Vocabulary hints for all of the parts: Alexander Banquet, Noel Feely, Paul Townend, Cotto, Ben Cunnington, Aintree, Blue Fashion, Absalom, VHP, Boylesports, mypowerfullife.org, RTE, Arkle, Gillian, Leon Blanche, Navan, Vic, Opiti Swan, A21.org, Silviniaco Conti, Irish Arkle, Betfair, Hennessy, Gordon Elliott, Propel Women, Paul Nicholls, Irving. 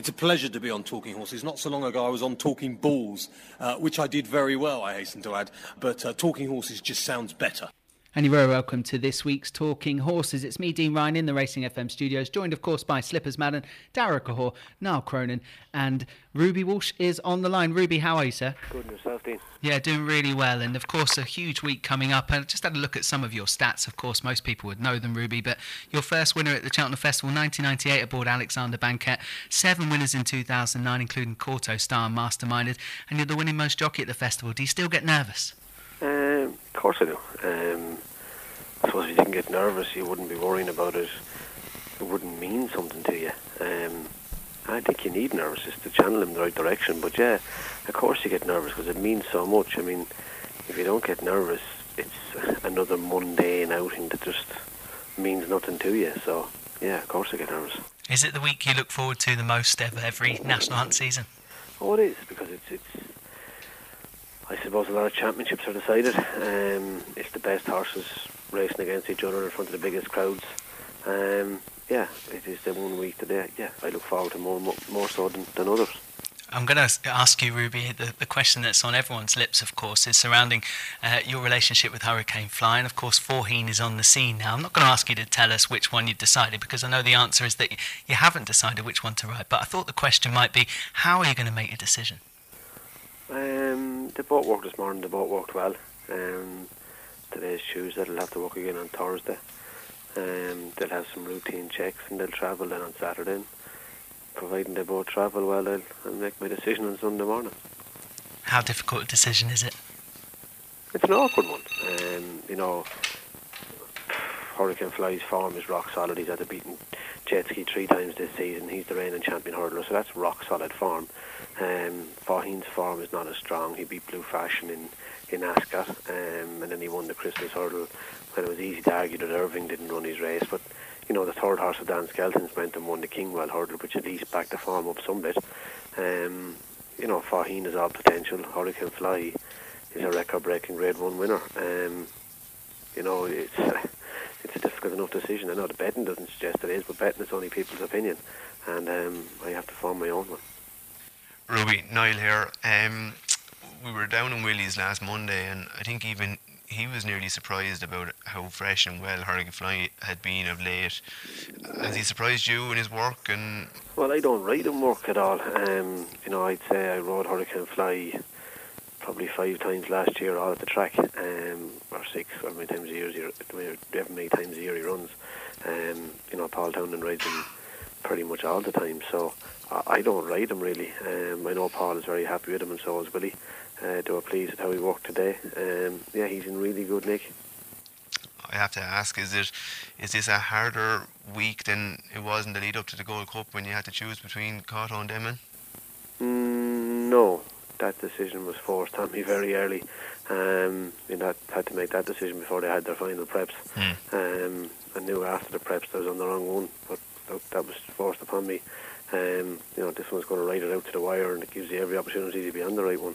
It's a pleasure to be on Talking Horses. Not so long ago I was on Talking Balls, which I did very well, I hasten to add, but Talking Horses just sounds better. And you're very welcome to this week's Talking Horses. It's me, Dean Ryan, in the Racing FM studios, joined, of course, by Slippers Madden, Daragh Ó Conchúir, Niall Cronin, and Ruby Walsh is on the line. Ruby, how are you, sir? Good, and yourself, Dean? Yeah, doing really well, and, of course, a huge week coming up. I just had a look at some of your stats. Of course, most people would know them, Ruby, but your first winner at the Cheltenham Festival, 1998, aboard Alexander Banquet. 7 winners in 2009, including Cotto, Star and Masterminded, and you're the winning most jockey at the festival. Do you still get nervous? Of course I do. I suppose if you didn't get nervous, you wouldn't be worrying about it. It wouldn't mean something to you. I think you need nervousness to channel them in the right direction. But yeah, of course you get nervous because it means so much. I mean, if you don't get nervous, it's another mundane outing that just means nothing to you. So yeah, of course I get nervous. Is it the week you look forward to the most of every national hunt season? Oh, it is, because it's I suppose a lot of championships are decided. It's the best horses racing against each other in front of the biggest crowds. Yeah, it is the one week today. Yeah, I look forward to more so than others. I'm going to ask you, Ruby, the question that's on everyone's lips, of course, is surrounding your relationship with Hurricane Fly. And, of course, Faugheen is on the scene now. I'm not going to ask you to tell us which one you've decided, because I know the answer is that you haven't decided which one to ride. But I thought the question might be, how are you going to make your decision? They both worked this morning, they both worked well. Today's Tuesday, they'll have to work again on Thursday. They'll have some routine checks and they'll travel then on Saturday. And providing they both travel well, I'll make my decision on Sunday morning. How difficult a decision is it? It's an awkward one. You know, Hurricane Fly's form is rock solid. He's had a beaten Jet Ski 3 times this season. He's the reigning champion hurdler, so that's rock solid form. Faugheen's form is not as strong. He beat Blue Fashion in Ascot, and then he won the Christmas hurdle when it was easy to argue that Irving didn't run his race. But you know, the third horse of Dan Skelton's went and won the Kingwell hurdle, which at least backed the form up some bit. You know, Faugheen is all potential. Hurricane Fly is a record-breaking Grade 1 winner. You know, it's a difficult enough decision. I know the betting doesn't suggest it is, but betting is only people's opinion, and I have to form my own one. Ruby, Niall here. We were down in Willie's last Monday, and I think even he was nearly surprised about how fresh and well Hurricane Fly had been of late. Has he surprised you in his work? And well, I don't ride in work at all. You know, I'd say I rode Hurricane Fly probably 5 times last year, all at the track, or 6, or many times a year he runs. You know, Paul Townend rides him pretty much all the time, so I don't ride him really. I know Paul is very happy with him, and so is Willie. They were pleased with how he worked today. Yeah, he's in really good nick. I have to ask, is this a harder week than it was in the lead up to the Gold Cup when you had to choose between Cotto and Denman? No. That decision was forced on me very early. I had to make that decision before they had their final preps. I knew after the preps I was on the wrong one, but that was forced upon me. You know, this one's going to ride it out to the wire, and it gives you every opportunity to be on the right one.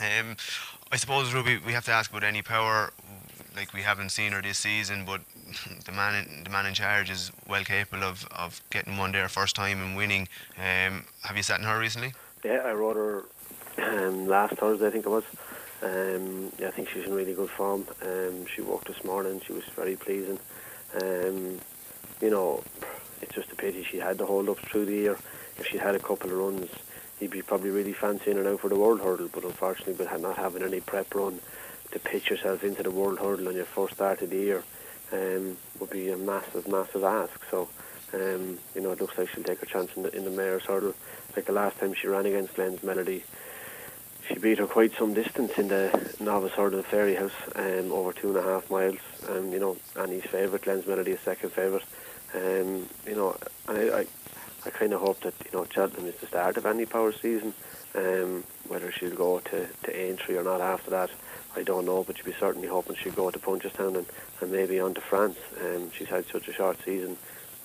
I suppose, Ruby, we have to ask about Annie Power. Like, we haven't seen her this season, but the man in charge is well capable of getting one there first time and winning. Have you sat in her recently? Yeah, I rode her last Thursday, I think it was. I think she's in really good form. She walked this morning. She was very pleasing. You know, it's just a pity she had the hold-ups through the year. If she had a couple of runs, he'd be probably really fancying her now for the World Hurdle. But unfortunately, with not having any prep run to pitch yourself into the World Hurdle on your first start of the year would be a massive, massive ask. So, you know, it looks like she'll take her chance in the Mayor's Hurdle. Like the last time she ran against Glen's Melody, she beat her quite some distance in the Novice Hurdle of Fairy House, over 2.5 miles. You know, Annie's favourite, Glen's Melody is second favourite. You know, I kind of hope that, you know, Cheltenham is the start of Annie Power's season. Whether she'll go to Aintree or not after that, I don't know, but she'll be certainly hoping she'll go to Punchestown and maybe on to France. She's had such a short season.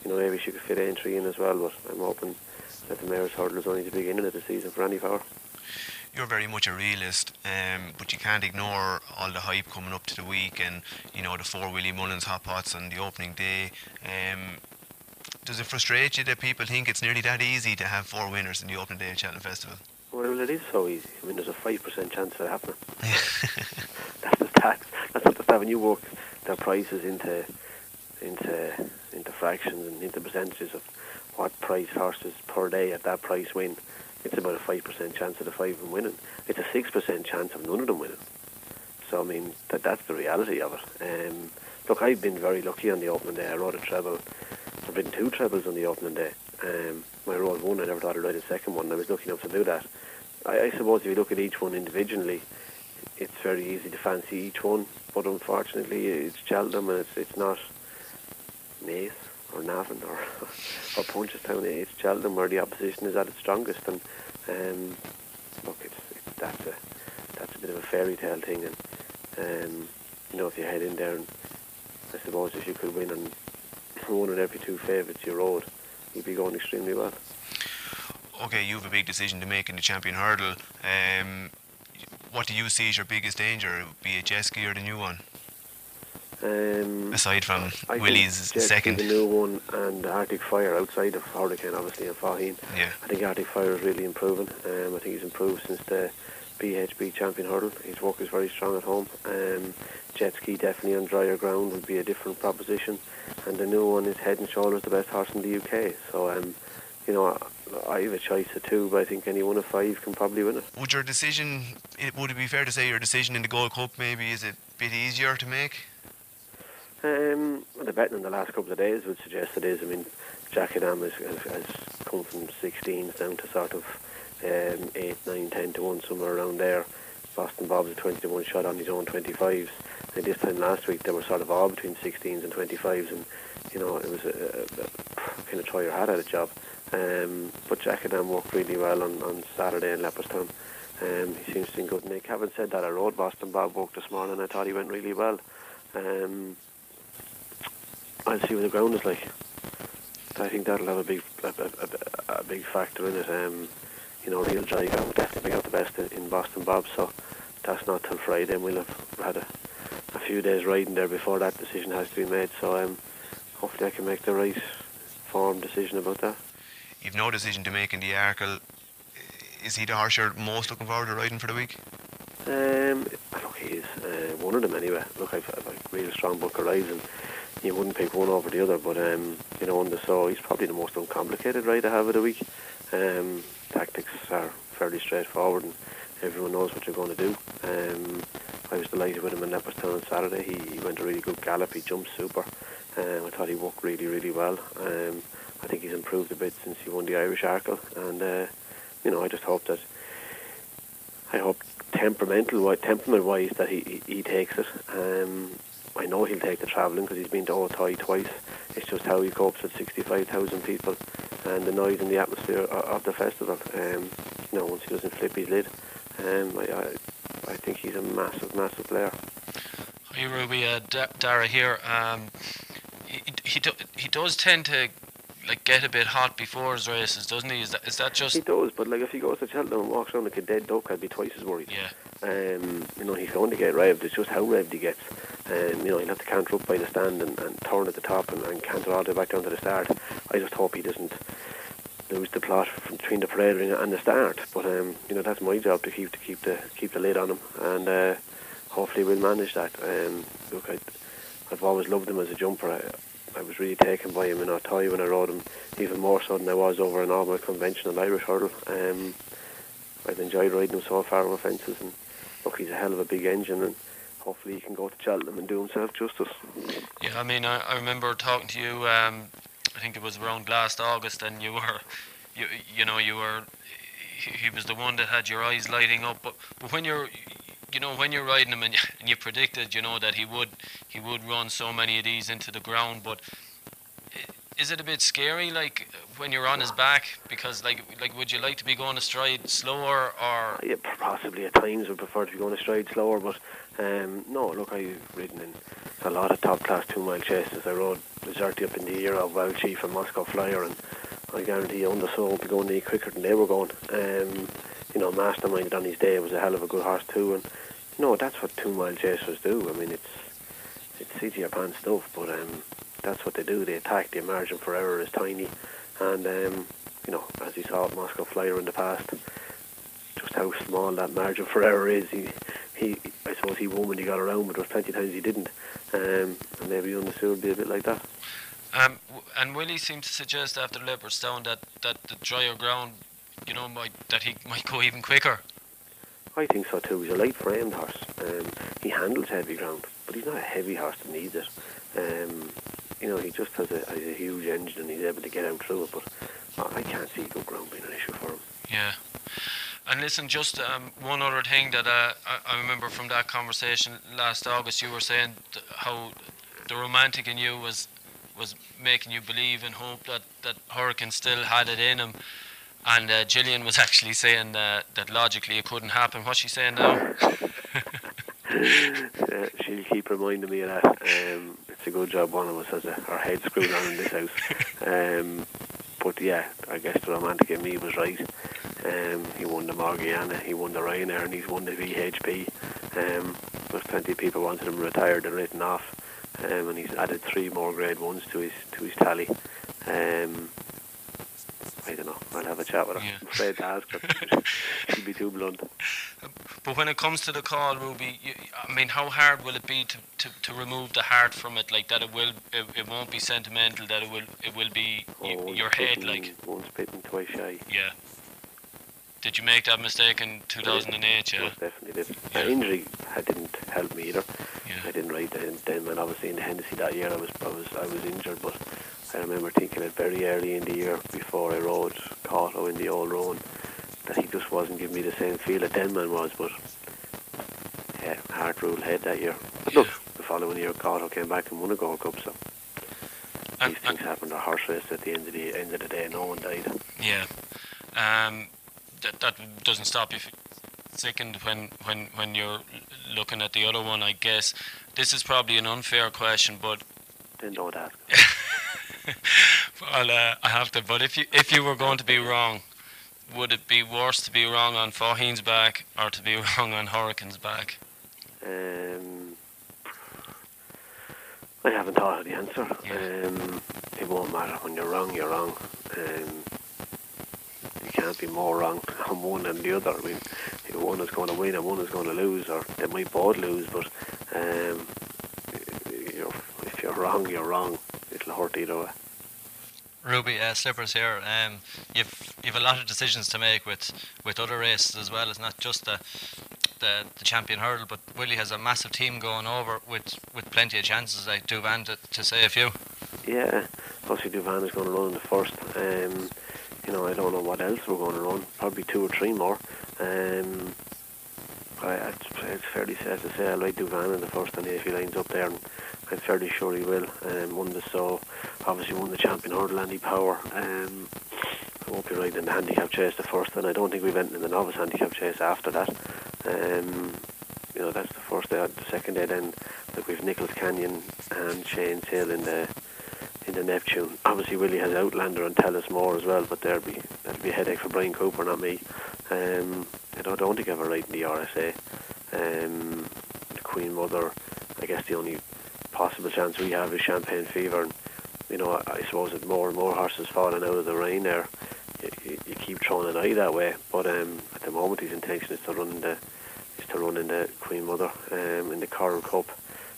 You know, maybe she could fit Aintree in as well, but I'm hoping that the Mayor's Hurdle is only the beginning of the season for Annie Power. You're very much a realist, but you can't ignore all the hype coming up to the week and, you know, the 4 Willie Mullins hot pots on the opening day. Does it frustrate you that people think it's nearly that easy to have four winners in the opening day of Cheltenham Festival? Well, it is so easy. I mean, there's a 5% chance of it happening. That's the tax. That's what the tax. When you work the prices into fractions and into percentages of what price horses per day at that price win, it's about a 5% chance of the five of them winning. It's a 6% chance of none of them winning. So, I mean, that's the reality of it. Look, I've been very lucky on the opening day. I rode a treble. I've ridden two trebles on the opening day. I rode one. I never thought I'd ride a second one. I was lucky enough to do that. I suppose if you look at each one individually, it's very easy to fancy each one. But unfortunately, it's Cheltenham and it's not Naas or Navan or Punchestown. It's Cheltenham where the opposition is at its strongest. And look, that's a bit of a fairy tale thing. And you know, if you head in there, and I suppose if you could win on one of every two favourites you rode, you'd be going extremely well. Okay, you have a big decision to make in the Champion Hurdle. What do you see as your biggest danger, be it Jet Ski or the new one? Aside from Willie's second. The new one and Arctic Fire outside of Hurricane, obviously, and Faugheen. Yeah. I think Arctic Fire is really improving. I think he's improved since the BHB Champion Hurdle. His work is very strong at home. Jet Ski definitely on drier ground would be a different proposition. And the new one is head and shoulders the best horse in the UK. So, you know, I have a choice of two, but I think any one of five can probably win it. Would your decision, would it be fair to say your decision in the Gold Cup maybe is a bit easier to make? The betting in the last couple of days would suggest it is. I mean, Jack Adam has come from 16s down to sort of 8, 9, 10 to 1, somewhere around there. Boston Bob's a 20 to 1 shot on his own 25s. And this time last week, they were sort of all between 16s and 25s, and, you know, it was a kind of try your hat at a job. But Jack Adam worked really well on Saturday in Leopardstown. He seems to be in good nick. Having said that, I rode Boston Bob walk this morning. I thought he went really well. I'll see what the ground is like. I think that'll have a big factor in it. You know, real dry ground will definitely be out the best in Boston Bob. So that's not till Friday. And we'll have had a few days riding there before that decision has to be made. So hopefully I can make the right form decision about that. You've no decision to make in the Arkle. Is he the horse you're most looking forward to riding for the week? Look, he is one of them anyway. Look, I've a real strong book of rides, and you wouldn't pick one over the other. But you know, Un de Sceaux, he's probably the most uncomplicated ride I have of the week. Tactics are fairly straightforward, and everyone knows what you're going to do. I was delighted with him in Leopardstown on Saturday. He went a really good gallop. He jumped super. I thought he walked really, really well. I think he's improved a bit since he won the Irish Arkle, and you know, I just hope that temperament-wise that he takes it. I know he'll take the travelling because he's been to Otay twice. It's just how he copes with 65,000 people and the noise and the atmosphere of the festival. You know, once he doesn't flip his lid, I think he's a massive, massive player. Hey Ruby, Daragh here. He does tend to, like, get a bit hot before his races, doesn't he? Is that just... He does, but like if he goes to Cheltenham and walks around like a dead duck, I'd be twice as worried. Yeah. You know, he's going to get revved. It's just how revved he gets. You know, he'll have to canter up by the stand and turn at the top and canter all the way back down to the start. I just hope he doesn't lose the plot between the parade ring and the start. But you know, that's my job to keep the lid on him, and hopefully we'll manage that. Look, I've always loved him as a jumper. I was really taken by him in Otay when I rode him, even more so than I was over in all my conventional Irish hurdle. I've enjoyed riding him so far on fences, and look, he's a hell of a big engine, and hopefully he can go to Cheltenham and do himself justice. Yeah, I mean, I remember talking to you, I think it was around last August, and he was the one that had your eyes lighting up, but when you're... You know, when you're riding him and you predicted, you know, that he would run so many of these into the ground, but is it a bit scary, like, when you're on his back? Because, like would you like to be going astride slower, or...? Yeah, possibly at times would prefer to be going astride slower, but, no, look, I've ridden in a lot of top-class two-mile chases. I rode Deserty up in the year of Wild Chief and Moscow Flyer, and I guarantee you, Un de Sceaux would be going any quicker than they were going. You know, masterminded on his day, was a hell of a good horse too, and you know, that's what 2 mile chasers do. I mean, it's easier pants stuff, but that's what they do. They attack. Their margin for error is tiny, and you know, as you saw at Moscow Flyer in the past, just how small that margin for error is. I suppose he won when he got around, but there was plenty of times he didn't. And maybe Un de Sceaux would be a bit like that. And Willie seemed to suggest after Leopardstown that the drier ground, you know, that he might go even quicker. I think so too. He's a light-framed horse. He handles heavy ground, but he's not a heavy horse that needs it. You know, he just has a huge engine and he's able to get out through it, but I can't see good ground being an issue for him. Yeah. And listen, just one other thing that I remember from that conversation last August, you were saying how the romantic in you was making you believe and hope that Hurricane still had it in him. And Gillian was actually saying that logically it couldn't happen. What's she saying now? She'll keep reminding me of that. It's a good job one of us has our head screwed on in this house. But yeah, I guess the romantic in me was right. He won the Morgiana, he won the Ryanair, and he's won the VHP. There's plenty of people wanted him retired and written off, and he's added 3 more Grade 1s to his tally. I don't know, I'll have a chat with her. Yeah. I'm afraid to ask her, she'd be too blunt. But when it comes to the call, Ruby, I mean, how hard will it be to remove the heart from it, like that it won't be sentimental, that it will be your head, like... Once bitten, twice shy. Yeah. Did you make that mistake in 2008? Yeah, most definitely did. Yeah. My injury didn't help me either. Yeah. I didn't ride the Denman, obviously in the Hennessy that year. I was injured, but I remember thinking it very early in the year before I rode Cotto in the Old Roan that he just wasn't giving me the same feel that Denman was. But yeah, heart ruled head that year. But look, the following year Cotto came back and won a Coral Cup. So these things happen. A horse race at the end of the day, no one died. Yeah. That doesn't stop you second when you're looking at the other one, I guess. This is probably an unfair question, but didn't know that. Well, I have to. But if you were going to be wrong, would it be worse to be wrong on Faugheen's back or to be wrong on Hurricane's back? I haven't thought of the answer. Yeah. It won't matter. When you're wrong, you're wrong. Can't be more wrong on one than the other. I mean, one is going to win and one is going to lose, or they might both lose, but if you're wrong, you're wrong. It'll hurt either way. Ruby, Slippers here. You've a lot of decisions to make with other races as well. It's not just the Champion Hurdle, but Willie has a massive team going over with plenty of chances, like Duvan to say a few. Yeah, obviously Duvan is going to run in the first. You know, I don't know what else we're going to run. Probably 2 or 3 more. It's fairly safe to say I'll ride Duvan in the first and if he lines up there, and I'm fairly sure he will. Un de Sceaux obviously won the Champion Hurdle, Annie Power. I won't be riding the handicap chase the first, and I don't think we've entered in the novice handicap chase after that. You know, that's the first day. The second day then, like, we've Nicholas Canyon and Shane Hill in the Neptune. Obviously Willie has Outlander and Tell Us More as well, but that'll be a headache for Brian Cooper, not me. I don't think I have a ride in the RSA. The Queen Mother, I guess the only possible chance we have is Champagne Fever, and you know, I suppose with more and more horses falling out of the rain there, you keep throwing an eye that way, but at the moment his intention is to run in the Queen Mother, in the Coral Cup.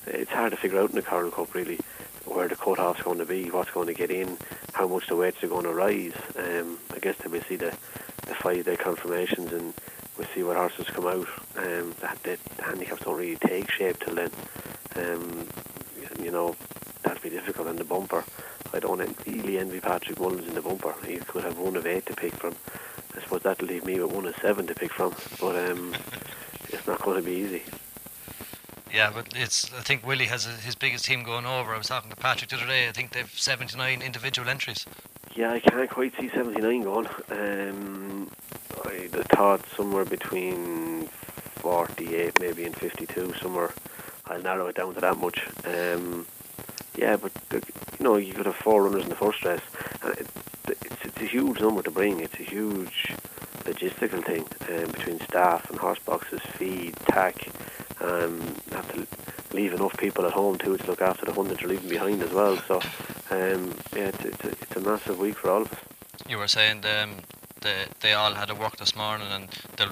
It's hard to figure out in the Coral Cup really where the cut-off's going to be, what's going to get in, how much the weights are going to rise. I guess that we'll see the 5-day confirmations and we'll see what horses come out. The handicaps don't really take shape till then. You know, that'll be difficult in the bumper. I don't really envy Patrick Mullins in the bumper. He could have 1 of 8 to pick from. I suppose that'll leave me with 1 of 7 to pick from. But it's not going to be easy. Yeah, but I think Willie has his biggest team going over. I was talking to Patrick the other day. I think they've 79 individual entries. Yeah, I can't quite see 79 going. I thought somewhere between 48 maybe and 52 somewhere. I'll narrow it down to that much. Yeah, but you know, you could have 4 runners in the first race. And it's a huge number to bring. It's a huge logistical thing, between staff and horse boxes, feed, tack. Have to leave enough people at home too to look after the hundreds you're leaving behind as well. So yeah, it's a massive week for all of us. You were saying they all had to work this morning, and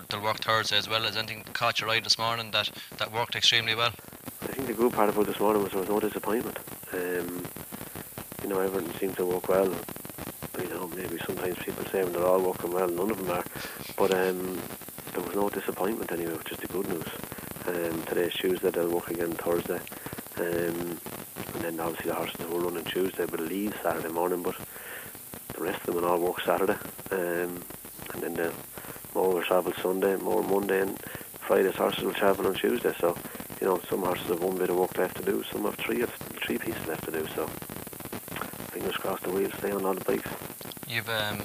they'll work Thursday as well. Has anything caught your eye this morning that worked extremely well? I think the good part about this morning was there was no disappointment. You know, everything seemed to work well. You know, maybe sometimes people say when they're all working well, none of them are. But there was no disappointment anyway, which is the good news. Today's Tuesday, they'll work again Thursday. And then obviously the horses who are running Tuesday will leave Saturday morning, but the rest of them will all work Saturday. And then more will travel Sunday, more Monday, and Friday's horses will travel on Tuesday. So, you know, some horses have one bit of work left to do, some have three pieces left to do. So fingers crossed the wheels stay on all the bikes. You've a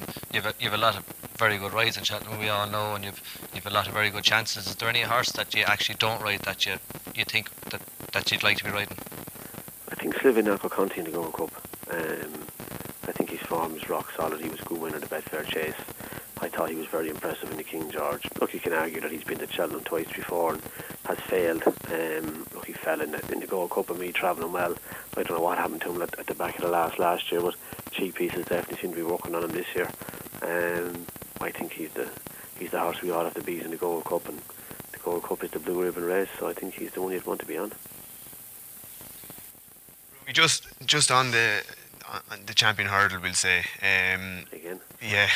lot of very good rides in Cheltenham, we all know, and you've a lot of very good chances. Is there any horse that you actually don't ride that you think that you'd like to be riding? I think Slippers Madden in the Coral Cup. I think his form is rock solid. He was a good winner of the Betfair Chase. I thought he was very impressive in the King George. Look, you can argue that he's been to Cheltenham twice before and has failed. Look, he fell in the Gold Cup and me travelling well. I don't know what happened to him at the back of the last year, but cheap pieces definitely seem to be working on him this year. I think he's the horse we all have to beat in the Gold Cup, and the Gold Cup is the Blue Ribbon race, so I think he's the one you'd want to be on. Just on the champion hurdle, we'll say. Again. Yeah.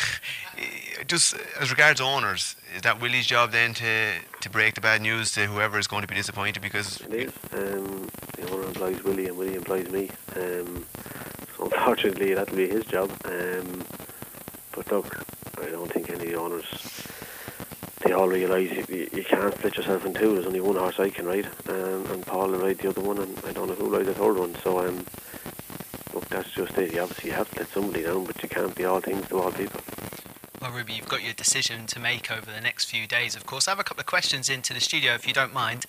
Just as regards owners, is that Willie's job then to break the bad news to whoever is going to be disappointed? Because it is. The owner employs Willie and Willie employs me. So unfortunately, that'll be his job. But look, I don't think any owners, they all realise you can't split yourself in two. There's only one horse I can ride, and Paul will ride the other one, and I don't know who rides the third one. So look, that's just it. You obviously have to let somebody down, but you can't be all things to all people. Well, Ruby, you've got your decision to make over the next few days, of course. I have a couple of questions into the studio, if you don't mind.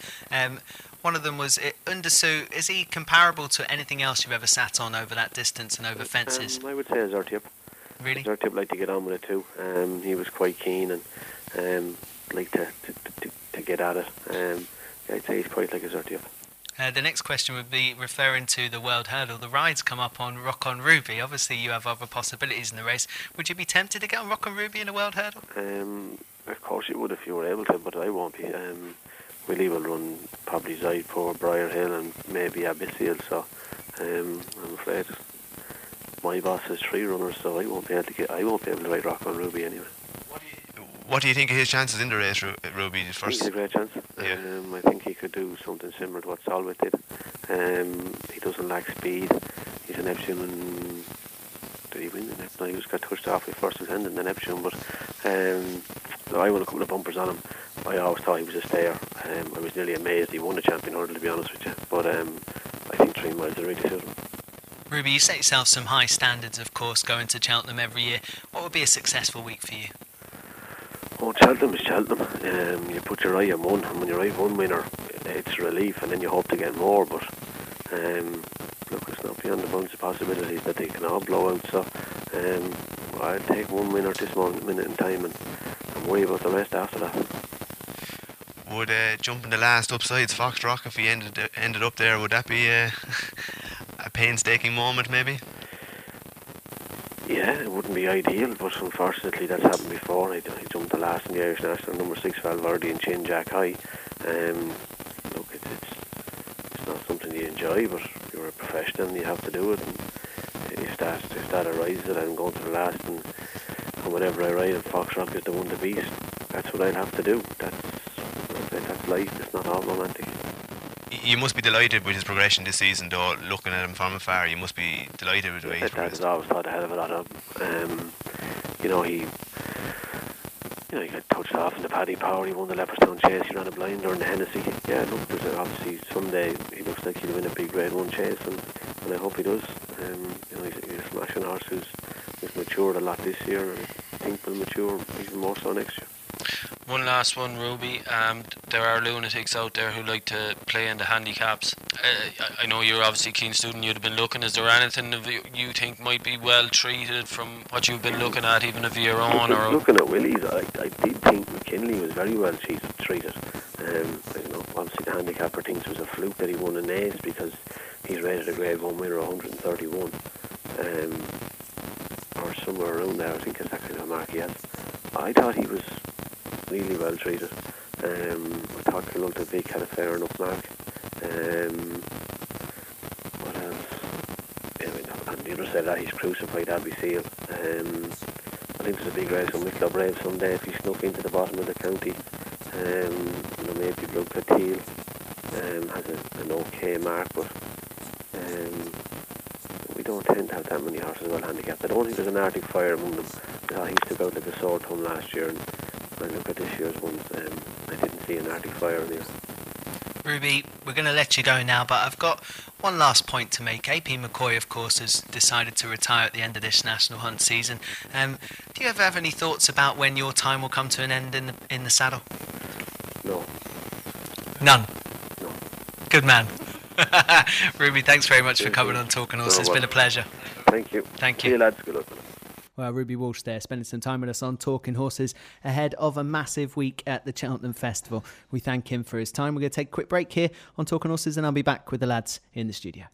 One of them was, Un de Sceaux, is he comparable to anything else you've ever sat on over that distance and over fences? I would say Azartip. Really? Azartip liked to get on with it too. He was quite keen and liked to get at it. I'd say he's quite like Azartip. The next question would be referring to the World Hurdle. The rides come up on Rock on Ruby. Obviously, you have other possibilities in the race. Would you be tempted to get on Rock on Ruby in a World Hurdle? Of course you would if you were able to, but I won't be. Willie will run probably Zydpore, Briar Hill and maybe Abyssil. So I'm afraid my boss has three runners, so I won't be able to ride Rock on Ruby anyway. What do you think of his chances in the race, Ruby? First, I think he's a great chance. Yeah. I think he could do something similar to what Solway did. He doesn't lack speed. He's a Neptune. Did he win the Neptune? No, he just got touched off with first hand in the Neptune. But I won a couple of bumpers on him. I always thought he was a stayer. I was nearly amazed he won the champion hurdle, to be honest with you. But I think 3 miles is really suitable. Ruby, you set yourself some high standards, of course, going to Cheltenham every year. What would be a successful week for you? Oh, Cheltenham is Cheltenham. You put your eye on one, and when you ride one winner, it's a relief, and then you hope to get more. But look, it's not beyond the bounds of possibilities that they can all blow out. So I'll take one winner this minute in time, and I'm worried about the rest after that. Would jumping the last upsides Fox Rock, if he ended up there, would that be a painstaking moment, maybe? Yeah, it wouldn't be ideal, but unfortunately that's happened before. I jumped the last in the Irish National, number 6 Valverde and Chin Jack High. Look, it's not something you enjoy, but you're a professional and you have to do it. And if that arises, I'm going to the last, and whenever I ride, and Fox Rock is the one to beat, that's what I'd have to do. That's life. It's not all romantic. You must be delighted with his progression this season, though. Looking at him from afar, you must be delighted with the way he's progressed. I always thought a hell of a lot of him. He got touched off in the Paddy Power. He won the Leopardstown Chase. He ran a blinder in the Hennessy. Yeah, look, there's obviously someday he looks like he'll win a big Grade 1 chase, and I hope he does. He's a smashing horse who's matured a lot this year, and I think will mature even more so next year. One last one, Ruby. there are lunatics out there who like to play in the handicaps. I know you're obviously a keen student, you'd have been looking. Is there anything you think might be well treated from what you've been looking at, even if you're on? Or looking at Willie's, I did think McKinley was very well treated. I don't know, obviously the handicapper thinks it was a fluke that he won an ace because he's rated a grade 1 winner 131 or somewhere around there, I think is that kind of mark he has. I thought he was really well treated. I thought Kilunta Vic had a fair enough mark. What else? Anyway, no, and the other side of that, he's crucified Abbey Seal. I think there's a big race on Wicklow Brave someday if he snuck into the bottom of the county. You know, maybe Blue Catil has an okay mark, but we don't tend to have that many horses well handicapped. I don't think there's an Arctic Fire among them. I thought he stood out like a sore thumb last year, and I look at this year's ones, I didn't see an Arctic Fire there. Ruby, we're going to let you go now, but I've got one last point to make. AP McCoy, of course, has decided to retire at the end of this National Hunt season. Do you ever have any thoughts about when your time will come to an end in the saddle? No. None? No. Good man. Ruby, thanks very much for coming on Talking Horse. It's been a pleasure. Thank you. Thank you. See you, lads. Good luck. Well, Ruby Walsh there, spending some time with us on Talking Horses ahead of a massive week at the Cheltenham Festival. We thank him for his time. We're going to take a quick break here on Talking Horses, and I'll be back with the lads in the studio.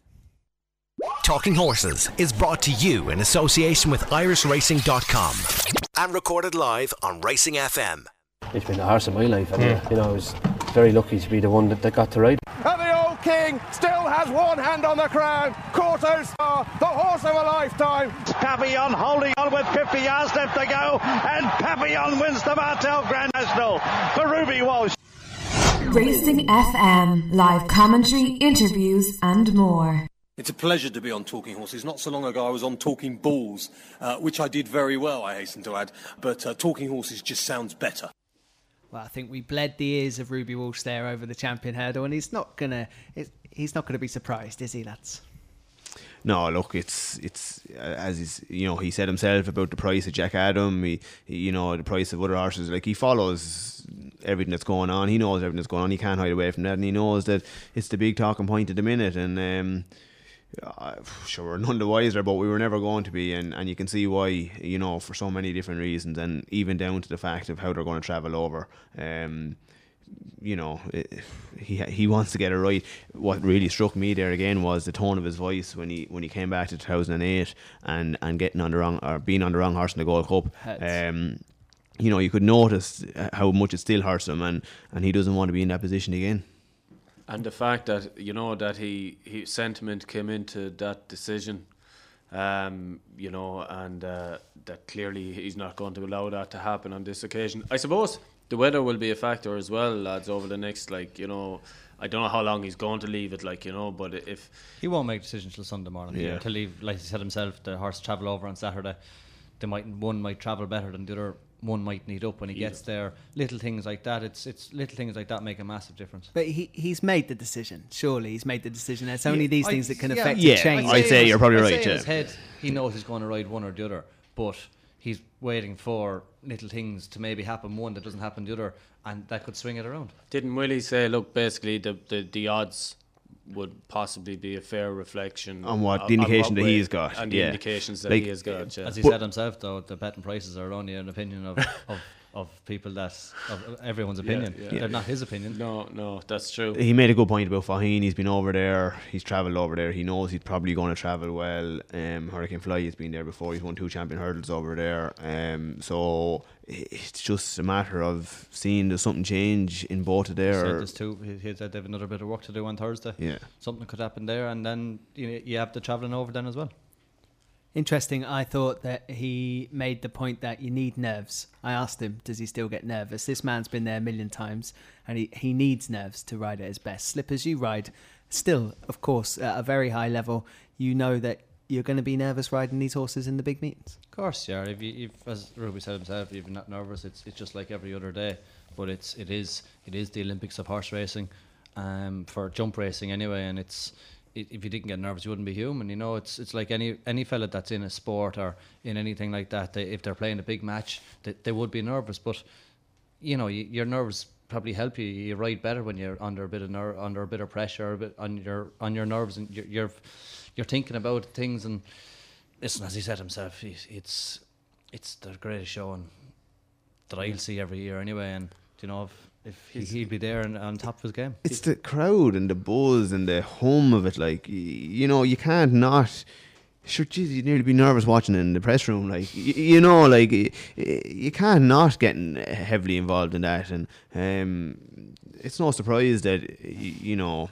Talking Horses is brought to you in association with IrishRacing.com and recorded live on Racing FM. It's been the horse of my life. You know, I was very lucky to be the one that got to ride. And the old king still has one hand on the crown. Cotto Star, the horse of a lifetime. Papillon holding on with 50 yards left to go, and Papillon wins the Martel Grand National for Ruby Walsh. Racing FM, live commentary, interviews and more. It's a pleasure to be on Talking Horses. Not so long ago I was on Talking Bulls, which I did very well, I hasten to add, but Talking Horses just sounds better. Well, I think we bled the ears of Ruby Walsh there over the champion hurdle, and he's not gonna be surprised, is he, lads? No, look, it's as he's, you know, he said himself about the price of Jack Adam, you know, the price of other horses. Like, he follows everything that's going on. He knows everything that's going on. He can't hide away from that, and he knows that it's the big talking point at the minute. And sure, we're none the wiser, but we were never going to be, and you can see why, you know, for so many different reasons, and even down to the fact of how they're going to travel over. You know, he wants to get it right. What really struck me there again was the tone of his voice when he came back to 2008 and getting on the wrong, or being on the wrong horse in the Gold Cup. You know, you could notice how much it still hurts him, and he doesn't want to be in that position again. And the fact that, you know, that his sentiment came into that decision, you know, and that clearly he's not going to allow that to happen on this occasion. I suppose the weather will be a factor as well, lads, over the next, like, you know, I don't know how long he's going to leave it, like, you know, but if... He won't make a decision till Sunday morning. Yeah. To leave, like he said himself, the horse travel over on Saturday. One might travel better than the other. One might need up when he gets there. Little things like that. It's little things like that make a massive difference. But he's made the decision. Surely he's made the decision. It's only these things that can affect the change. I'd say you're probably right. In his head, he knows he's going to ride one or the other, but he's waiting for little things to maybe happen. One that doesn't happen the other, and that could swing it around. Didn't Willie say, look, basically the odds would possibly be a fair reflection on what the indication that he's got, and the indications that he has got. As he said himself, though, the betting prices are only an opinion of people. That's of everyone's opinion. They're not his opinion. No, that's true. He made a good point about Faugheen. He's been over there. He's travelled over there. He knows he's probably going to travel well. Hurricane Fly has been there before. He's won 2 champion hurdles over there. So it's just a matter of seeing there's something change in both of there. He said they have another bit of work to do on Thursday. Yeah, something could happen there, and then you have the travelling over then as well. Interesting. I thought that he made the point that you need nerves. I asked him, does he still get nervous? This man's been there a million times, and he needs nerves to ride at his best. Slippers, you ride still, of course, at a very high level. You know that you're going to be nervous riding these horses in the big meetings. Of course, yeah. If as Ruby said himself, if you're not nervous, it's just like every other day. But it is the Olympics of horse racing, for jump racing anyway. And if you didn't get nervous, you wouldn't be human. You know, it's like any fella that's in a sport or in anything like that. If they're playing a big match, they would be nervous. But you know, you're nervous probably help you. You ride better when you're under a bit of pressure, a bit on your nerves, and you're thinking about things. And listen, as he said himself, it's the greatest show and that I'll see every year anyway. And you know, if he'd be there and on top of his game. It's the crowd and the buzz and the hum of it. Like, you know, you can't not. Sure, geez, you'd nearly be nervous watching it in the press room. Like, you know, like, you can't not getting heavily involved in that. And it's no surprise that, you know,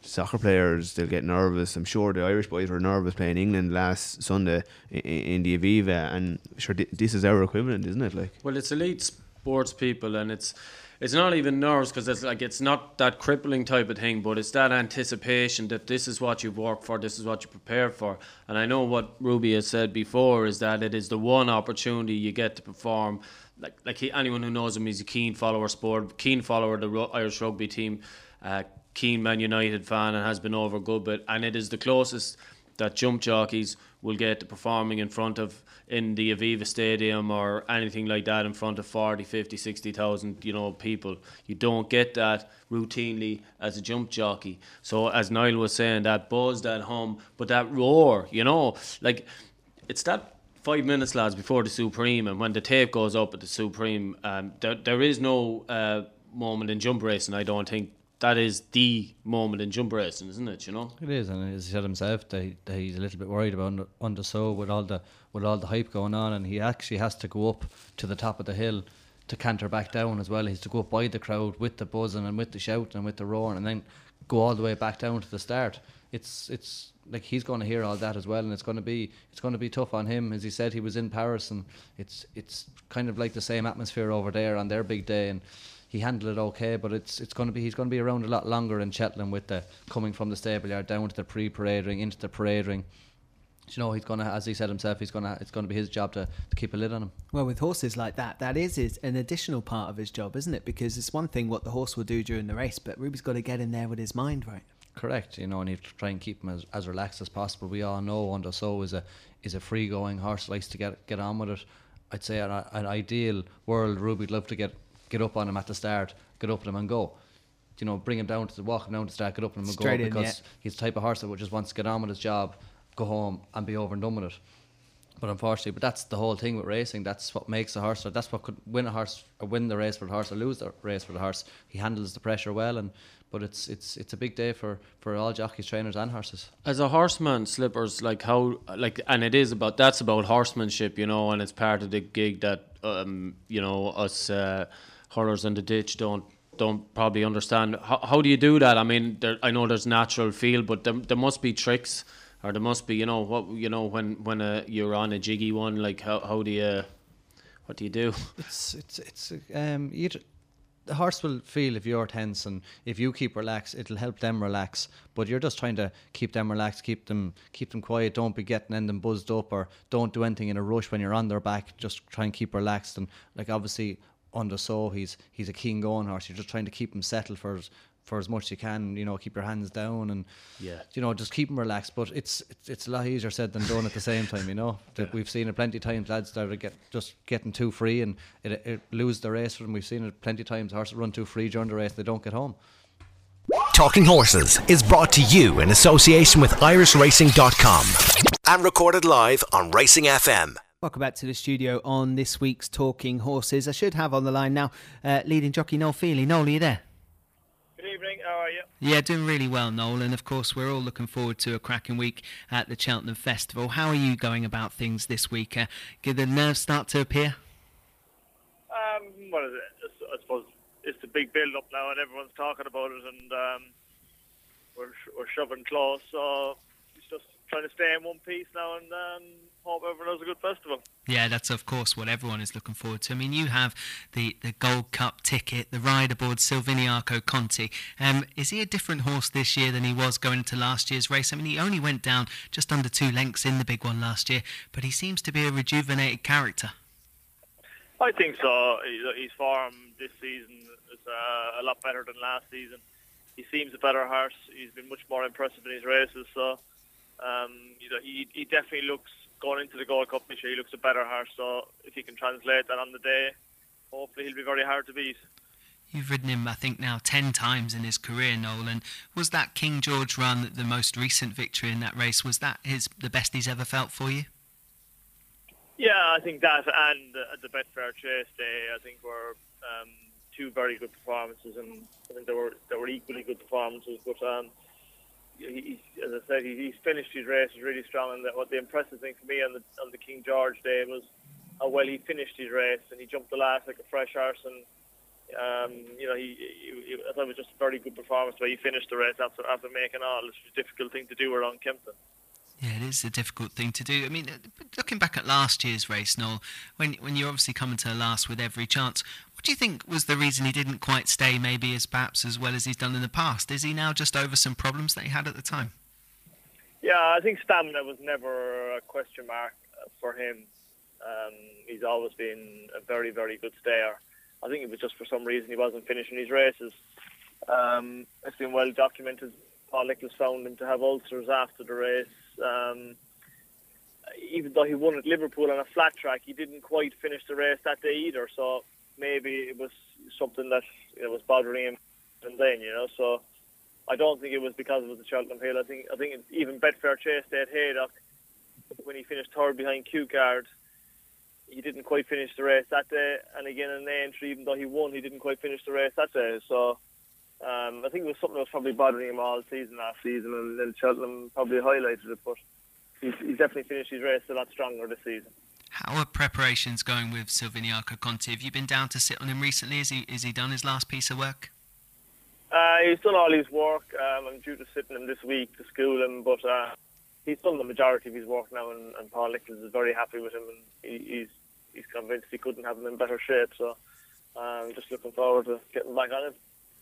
soccer players, they'll get nervous. I'm sure the Irish boys were nervous playing England last Sunday in the Aviva. And sure, this is our equivalent, isn't it? Like, well, it's elite sports people, and it's not even nerves, because it's like, it's not that crippling type of thing, but it's that anticipation that this is what you've worked for, this is what you prepared for. And I know what Ruby has said before is that it is the one opportunity you get to perform. Like anyone who knows him, he's a keen follower sport, keen follower of the Irish rugby team, keen Man United fan, and has been over a good bit. And it is the closest that jump jockeys will get to performing in front of, in the Aviva Stadium or anything like that, in front of 40, 50, 60,000, you know, people. You don't get that routinely as a jump jockey. So as Niall was saying, that buzz, that hum, but that roar, you know, like, it's that 5 minutes, lads, before the Supreme, and when the tape goes up at the Supreme, there is no moment in jump racing, I don't think. That is the moment in jump racing, isn't it? You know, it is, and as he said himself, he's a little bit worried about Un de Sceaux with all the hype going on, and he actually has to go up to the top of the hill to canter back down as well. He's to go up by the crowd with the buzzing and with the shouting and with the roaring, and then go all the way back down to the start. It's like he's going to hear all that as well, and it's going to be tough on him. As he said, he was in Paris, and it's kind of like the same atmosphere over there on their big day, and he handled it okay, but he's going to be around a lot longer in Cheltenham, with the coming from the stable yard down to the pre-parade ring, into the parade ring. You know, he's gonna, as he said himself, it's gonna be his job to keep a lid on him. Well, with horses like that, that is an additional part of his job, isn't it? Because it's one thing what the horse will do during the race, but Ruby's got to get in there with his mind right. Correct, you know, and you try and keep him as relaxed as possible. We all know Un de Sceaux is a free going horse, likes to get on with it. I'd say an ideal world, Ruby'd love to get up on him at the start, get up on him and go. You know, bring him down to the walk him down to the start, get up on him and straight go, because he's the type of horse that just wants to get on with his job, go home and be over and done with it. But unfortunately, that's the whole thing with racing. That's what makes a horse, or that's what could win a horse, or win the race for the horse, or lose the race for the horse. He handles the pressure well, but it's a big day for all jockeys, trainers and horses. As a horseman, Slippers, and it is about, that's about horsemanship, you know, and it's part of the gig that you know, us hurlers in the ditch don't probably understand. How do you do that? I mean, I know there's natural feel, but there must be tricks, or there must be, you know, what, you know, when you're on a jiggy one, like what do you do? The horse will feel if you're tense, and if you keep relaxed, it'll help them relax. But you're just trying to keep them relaxed, keep them quiet. Don't be getting them buzzed up, or don't do anything in a rush when you're on their back. Just try and keep relaxed, and like obviously. Un de Sceaux, he's a keen going horse. You're just trying to keep him settled for as much as you can. You know, keep your hands down, and you know, just keep him relaxed. But it's a lot easier said than done at the same time. You know, We've seen it plenty of times. Lads that are getting too free, and it lose the race for them. We've seen it plenty of times. Horses run too free during the race, they don't get home. Talking Horses is brought to you in association with IrishRacing.com and recorded live on Racing FM. Welcome back to the studio on this week's Talking Horses. I should have on the line now leading jockey Noel Feely. Noel, are you there? Good evening, how are you? Yeah, doing really well, Noel. And of course, we're all looking forward to a cracking week at the Cheltenham Festival. How are you going about things this week? Did the nerves start to appear? Well, I suppose it's the big build-up now, and everyone's talking about it, and we're shoving close, so it's just trying to stay in one piece now, and hope everyone has a good festival. Yeah, that's of course what everyone is looking forward to. I mean, you have the Gold Cup ticket, the rider board, Silviniaco Conti. Is he a different horse this year than he was going into last year's race? I mean, he only went down just under 2 lengths in the big one last year, but he seems to be a rejuvenated character. I think so. His form this season is a lot better than last season. He seems a better horse. He's been much more impressive in his races, so... you know, he definitely looks, going into the Gold Cup this year, he looks a better horse, so if he can translate that on the day, hopefully he'll be very hard to beat. You've ridden him, I think, now 10 times in his career, Noel. And was that King George run, the most recent victory in that race, was that the best he's ever felt for you? Yeah, I think that and the Betfair Chase Day, I think, were two very good performances, and I think they were equally good performances. But as I said, he finished his races really strong. And the impressive thing for me on the King George Day was how well he finished his race, and he jumped the last like a fresh horse. And I thought it was just a very good performance where he finished the race after making all. It's a difficult thing to do around Kempton. Yeah, it is a difficult thing to do. I mean, looking back at last year's race, Noel, when you're obviously coming to last with every chance, what do you think was the reason he didn't quite stay maybe as perhaps as well as he's done in the past? Is he now just over some problems that he had at the time? Yeah, I think stamina was never a question mark for him. He's always been a very, very good stayer. I think it was just for some reason he wasn't finishing his races. It's been well documented. Paul Nicholas found him to have ulcers after the race. Even though he won at Liverpool on a flat track, he didn't quite finish the race that day either. So maybe it was something that was bothering him and then, So I don't think it was because of the Cheltenham Hill. I think even Betfair Chase Day at Haydock, when he finished third behind Q Guard, he didn't quite finish the race that day. And again in Aintree, even though he won, he didn't quite finish the race that day. So I think it was something that was probably bothering him all season, last season, and then Cheltenham probably highlighted it. But he's definitely finished his race a lot stronger this season. How are preparations going with Silviniaco Conti? Have you been down to sit on him recently? Has he done his last piece of work? He's done all his work. I'm due to sit on him this week to school him, but he's done the majority of his work now, and Paul Nicholas is very happy with him, and he's convinced he couldn't have him in better shape, so I'm just looking forward to getting back on him.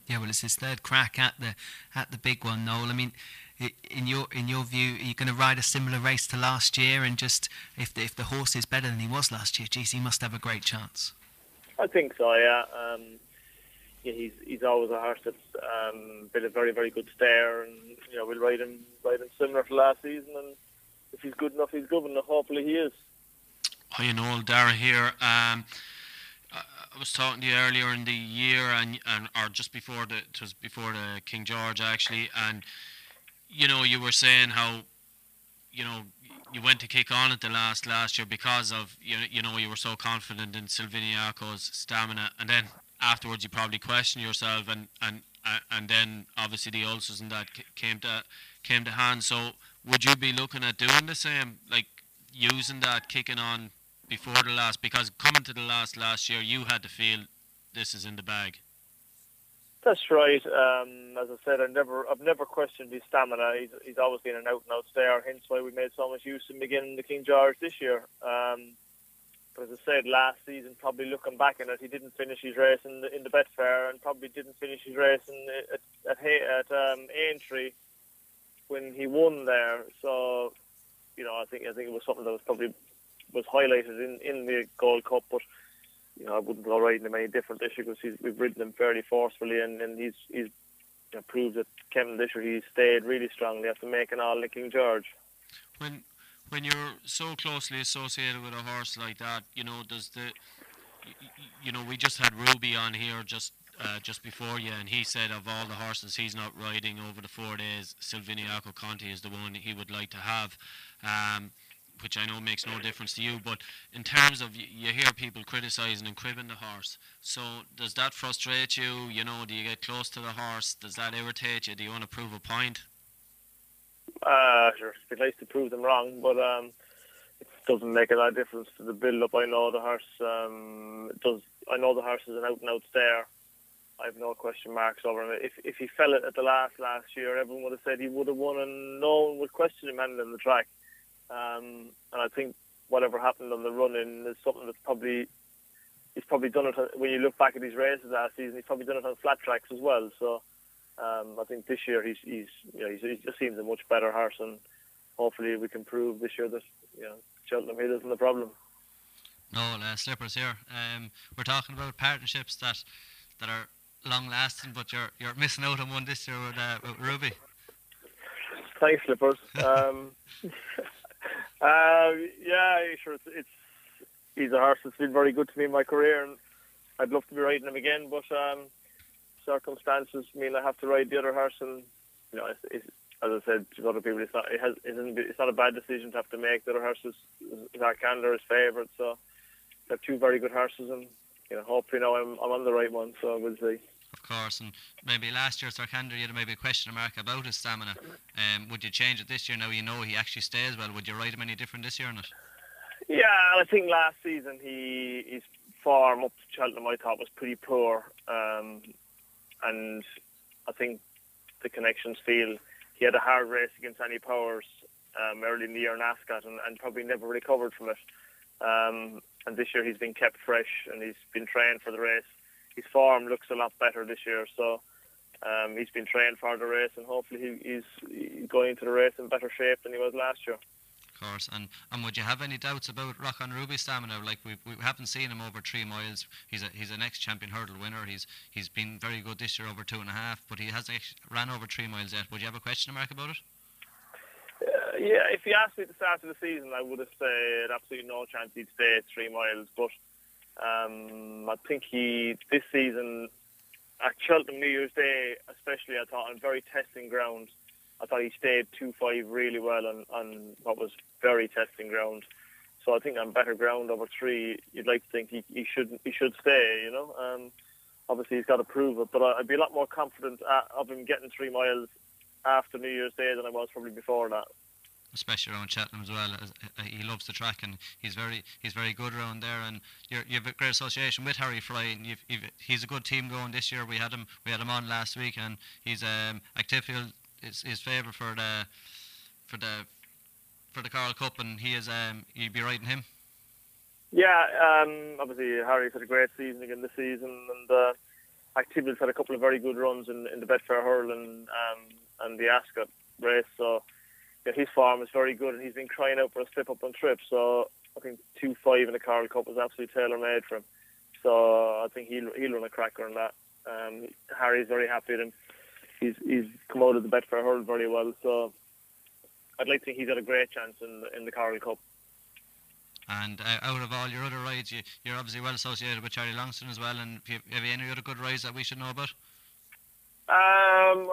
Yeah, well, it's his third crack at the big one, Noel. I mean, in your view, are you going to ride a similar race to last year? And just if the horse is better than he was last year, geez, he must have a great chance. I think so. Yeah, he's always a horse that's been a very, very good stayer, and we'll ride him similar to last season. And if he's good enough, he's good enough. Hopefully, he is. Hi, Noel, Daragh here. I was talking to you earlier in the year, or just before it was before the King George actually, and you were saying how you went to kick on at the last year because of you were so confident in Silviniaco's stamina, and then afterwards you probably questioned yourself, and then obviously the ulcers and that came to hand. So would you be looking at doing the same, like using that kicking on before the last, because coming to the last year, you had to feel this is in the bag? That's right. As I said, I've never questioned his stamina. He's always been an out-and-out stayer, hence why we made so much use of him again in the King George this year. But as I said, last season, probably looking back on it, he didn't finish his race in the Betfair, and probably didn't finish his race at Aintree when he won there. So, I think it was something that was probably was highlighted in the Gold Cup, but I wouldn't go riding him any different this year, because we've ridden him fairly forcefully, and he's proved that Kevin this year he stayed really strongly after making all the King George. When you're so closely associated with a horse like that, we just had Ruby on here just before you, and he said of all the horses he's not riding over the 4 days, Silviniaco Conti is the one he would like to have. Which I know makes no difference to you, but in terms of, you hear people criticising and cribbing the horse, so does that frustrate you? Do you get close to the horse? Does that irritate you? Do you want to prove a point? Sure, it'd be nice to prove them wrong, but it doesn't make a lot of difference to the build-up. I know the horse I know the horse is an out-and-out stayer. I have no question marks over him. If he fell at the last year, everyone would have said he would have won, and no one would question him handling the track. And I think whatever happened on the run-in is something that's probably... He's probably done it... When you look back at his races last season, he's probably done it on flat tracks as well. So I think this year he just seems a much better horse, and hopefully we can prove this year that Cheltenham Hill isn't the problem. No, Slippers here. We're talking about partnerships that are long-lasting, but you're missing out on one this year with Ruby. Thanks, Slippers. Sure. He's a horse that's been very good to me in my career, and I'd love to be riding him again. But circumstances mean I have to ride the other horse, and you know, it's, as I said to other people, it's not a bad decision to have to make. The other horse is Arkle, his favourite, so they're two very good horses, and you know, hopefully now I'm on the right one, so we'll see. Of course, and maybe last year's Arkle, you had maybe a question mark about his stamina. Would you change it this year? Now you know he actually stays well. Would you ride him any different this year or not? Yeah, I think last season his form up to Cheltenham I thought was pretty poor, and I think the connections feel he had a hard race against Annie Powers early in the year in Ascot, and probably never recovered from it. And this year he's been kept fresh and he's been trained for the race. His form looks a lot better this year, so he's been trained for the race, and hopefully he's going into the race in better shape than he was last year. Of course, and would you have any doubts about Rock on Ruby's stamina? Like, we haven't seen him over 3 miles. He's an ex-champion hurdle winner. He's been very good this year over 2.5, but he hasn't ran over 3 miles yet. Would you have a question mark about it? Yeah, if you asked me at the start of the season, I would have said absolutely no chance he'd stay at 3 miles, but I think this season, at Cheltenham New Year's Day especially, I thought on very testing ground, I thought he stayed 2.5 really well on what was very testing ground. So I think on better ground over 3, you'd like to think he should stay, you know. Obviously he's got to prove it, but I'd be a lot more confident of him getting 3 miles after New Year's Day than I was probably before that. Especially around Cheltenham as well. He loves the track, and he's very good around there. And you have a great association with Harry Fry, and he's a good team going this year. We had him on last week, and he's Actiffical is his favourite for the Coral Cup, and he is you'd be riding him. Yeah, obviously Harry's had a great season again this season, and Actiffical's had a couple of very good runs in the Betfair Hurl and the Ascot race, so. Yeah, his form is very good, and he's been crying out for a slip up on trip. So I think 2.5 in the Coral Cup was absolutely tailor made for him. So I think he'll run a cracker on that. Harry's very happy with him. He's come out of the Betfair Hurl very well. So I'd like to think he's had a great chance in the Coral Cup. And out of all your other rides, you're obviously well associated with Charlie Longston as well. And have you any other good rides that we should know about? I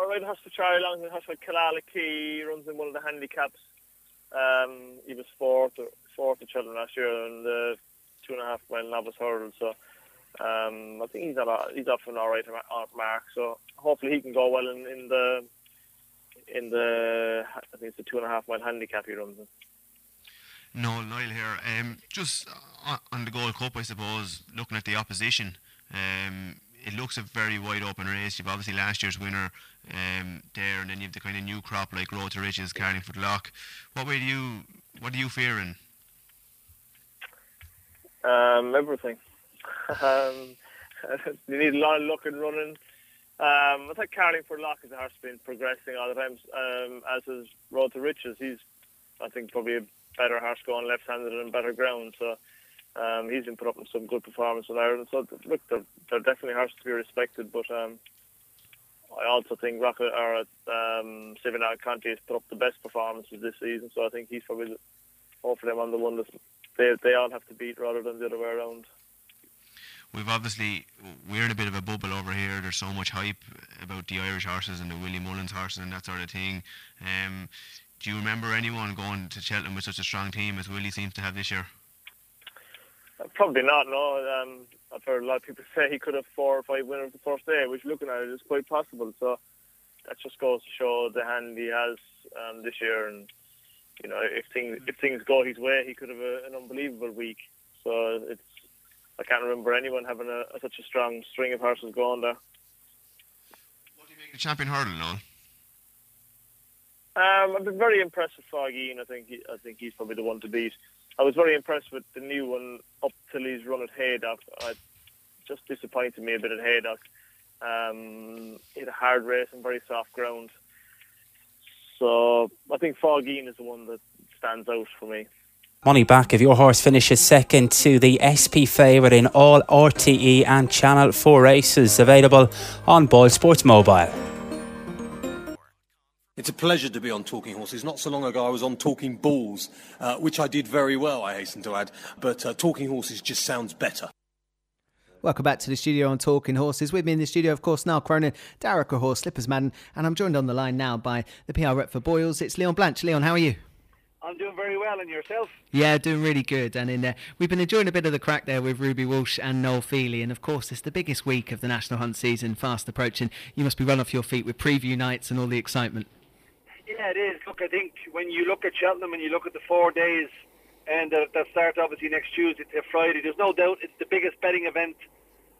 ride a horse for Charlie Longston, a horse for Killala Key, runs in one of the handicaps. He was fourth at Cheltenham last year in the 2.5 mile novice hurdle, so I think he's off an all right mark, so hopefully he can go well in the I think it's the 2.5 mile handicap he runs in. No, Niall here. Just on the Gold Cup, I suppose, looking at the opposition, it looks a very wide open race. You've obviously last year's winner there, and then you've the kind of new crop like Road to Riches, Carlingford Lock. What are you fearing? Everything. You need a lot of luck in running. I think Carlingford Lock has been progressing all the time, as is Road to Riches. He's, I think, probably a better horse going left-handed and better ground. So. He's been put up in some good performance in Ireland. So, look, they're definitely horses to be respected, but I also think Rocket or Sivanagh Conti has put up the best performances this season, so I think he's probably, hopefully, I'm on the one that they all have to beat rather than the other way around. We're in a bit of a bubble over here. There's so much hype about the Irish horses and the Willie Mullins horses and that sort of thing. Do you remember anyone going to Cheltenham with such a strong team as Willie seems to have this year? Probably not, no. I've heard a lot of people say he could have 4 or 5 winners the first day, which looking at it is quite possible. So that just goes to show the hand he has this year. And, you know, if things go his way, he could have an unbelievable week. So I can't remember anyone having such a strong string of horses going there. What do you make of the champion hurdle, Noel? I've been very impressed with Faugheen. I think he's probably the one to beat. I was very impressed with the new one up till he's run at Haydock. It just disappointed me a bit at Haydock. He had a hard race and very soft ground. So I think Faugheen is the one that stands out for me. Money back if your horse finishes second to the SP favourite in all RTE and Channel 4 races, available on Ball Sports Mobile. It's a pleasure to be on Talking Horses. Not so long ago I was on Talking Balls, which I did very well, I hasten to add. But Talking Horses just sounds better. Welcome back to the studio on Talking Horses. With me in the studio, of course, Niall Cronin, Daragh Ó Conchúir, Slippers Madden, and I'm joined on the line now by the PR rep for Boyles. It's Leon Blanche. Leon, how are you? I'm doing very well, and yourself? Yeah, doing really good. And in there, we've been enjoying a bit of the crack there with Ruby Walsh and Noel Feely. And of course, it's the biggest week of the National Hunt season fast approaching. You must be run off your feet with preview nights and all the excitement. Yeah, it is. Look, I think when you look at Cheltenham and you look at the 4 days and that start obviously next Tuesday to Friday, there's no doubt it's the biggest betting event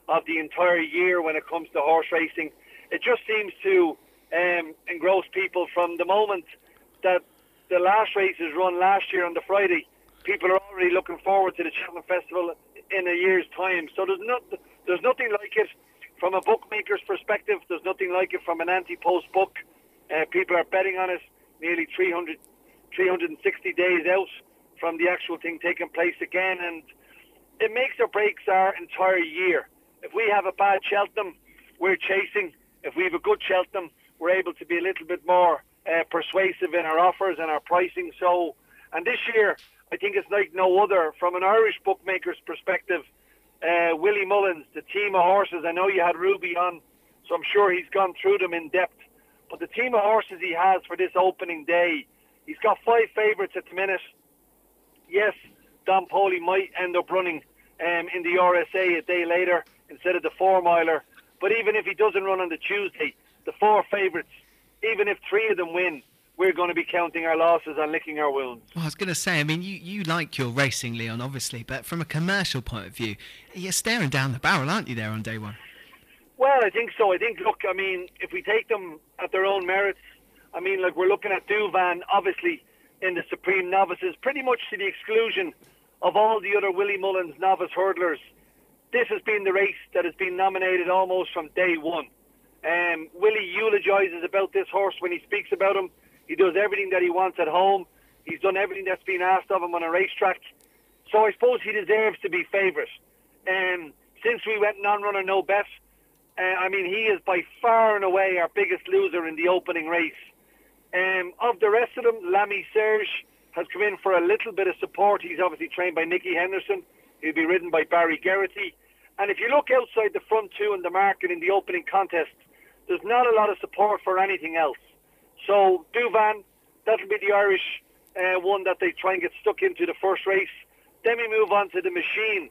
of the entire year when it comes to horse racing. It just seems to engross people from the moment that the last race is run last year on the Friday. People are already looking forward to the Cheltenham Festival in a year's time. So there's nothing like it from a bookmaker's perspective. There's nothing like it from an anti-post book. People are betting on it nearly 360 days out from the actual thing taking place again. And it makes or breaks our entire year. If we have a bad Cheltenham, we're chasing. If we have a good Cheltenham, we're able to be a little bit more persuasive in our offers and our pricing. So, and this year, I think it's like no other from an Irish bookmaker's perspective. Willie Mullins, the team of horses, I know you had Ruby on, so I'm sure he's gone through them in depth. But the team of horses he has for this opening day, he's got five favourites at the minute. Yes, Don Poley might end up running in the RSA a day later instead of the 4-miler. But even if he doesn't run on the Tuesday, the four favourites, even if three of them win, we're going to be counting our losses and licking our wounds. Well, I was going to say, I mean, you like your racing, Leon, obviously, but from a commercial point of view, you're staring down the barrel, aren't you, there on day one? Well, I think so. I think, look, I mean, if we take them at their own merits, I mean, like, we're looking at Duvan, obviously, in the Supreme Novices, pretty much to the exclusion of all the other Willie Mullins novice hurdlers. This has been the race that has been nominated almost from day one. Willie eulogises about this horse when he speaks about him. He does everything that he wants at home. He's done everything that's been asked of him on a racetrack. So I suppose he deserves to be favourite. Since we went non-runner, no bet, I mean, he is by far and away our biggest loser in the opening race. Of the rest of them, Lamy Serge has come in for a little bit of support. He's obviously trained by Nicky Henderson. He'll be ridden by Barry Geraghty. And if you look outside the front two in the market in the opening contest, there's not a lot of support for anything else. So Duvan, that'll be the Irish one that they try and get stuck into the first race. Then we move on to the machine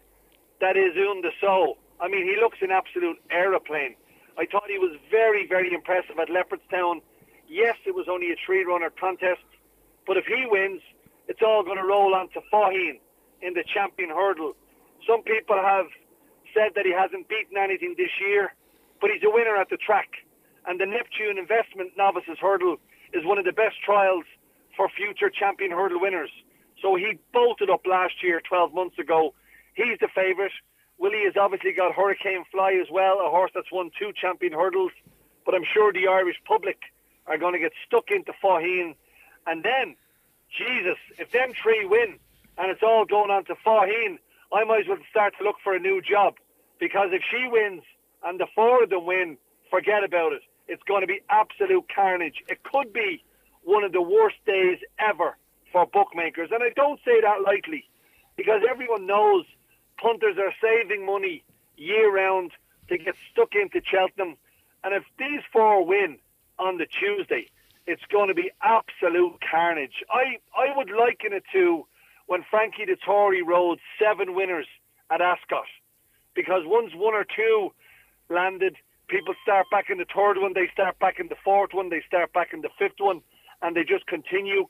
that is Un de Sceaux. I mean, he looks an absolute aeroplane. I thought he was very, very impressive at Leopardstown. Yes, it was only a three-runner contest, but if he wins, it's all going to roll on to Faugheen in the champion hurdle. Some people have said that he hasn't beaten anything this year, but he's a winner at the track. And the Neptune Investment Novices Hurdle is one of the best trials for future champion hurdle winners. So he bolted up last year, 12 months ago. He's the favourite. Willie has obviously got Hurricane Fly as well, a horse that's won 2 champion hurdles. But I'm sure the Irish public are going to get stuck into Faugheen. And then, Jesus, if them three win and it's all going on to Faugheen, I might as well start to look for a new job. Because if she wins and the four of them win, forget about it. It's going to be absolute carnage. It could be one of the worst days ever for bookmakers. And I don't say that lightly, because everyone knows punters are saving money year-round to get stuck into Cheltenham. And if these four win on the Tuesday, it's going to be absolute carnage. I would liken it to when Frankie Dettori rode 7 winners at Ascot. Because once 1 or 2 landed, people start back in the 3rd one, they start back in the 4th one, they start back in the 5th one, and they just continue.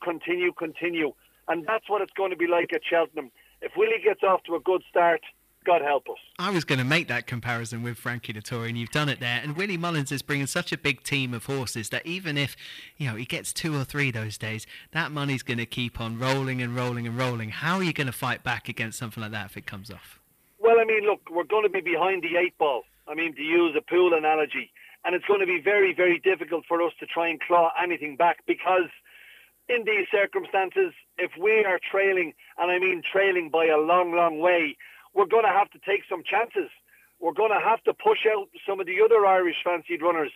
And that's what it's going to be like at Cheltenham. If Willie gets off to a good start, God help us. I was going to make that comparison with Frankie Dettori, and you've done it there. And Willie Mullins is bringing such a big team of horses that even if, you know, he gets 2 or 3 those days, that money's going to keep on rolling. How are you going to fight back against something like that if it comes off? Well, I mean, look, we're going to be behind the 8 ball. I mean, to use a pool analogy. And it's going to be very, very difficult for us to try and claw anything back, because in these circumstances, if we are trailing, and I mean trailing by a long, long way, we're going to have to take some chances. We're going to have to push out some of the other Irish fancied runners.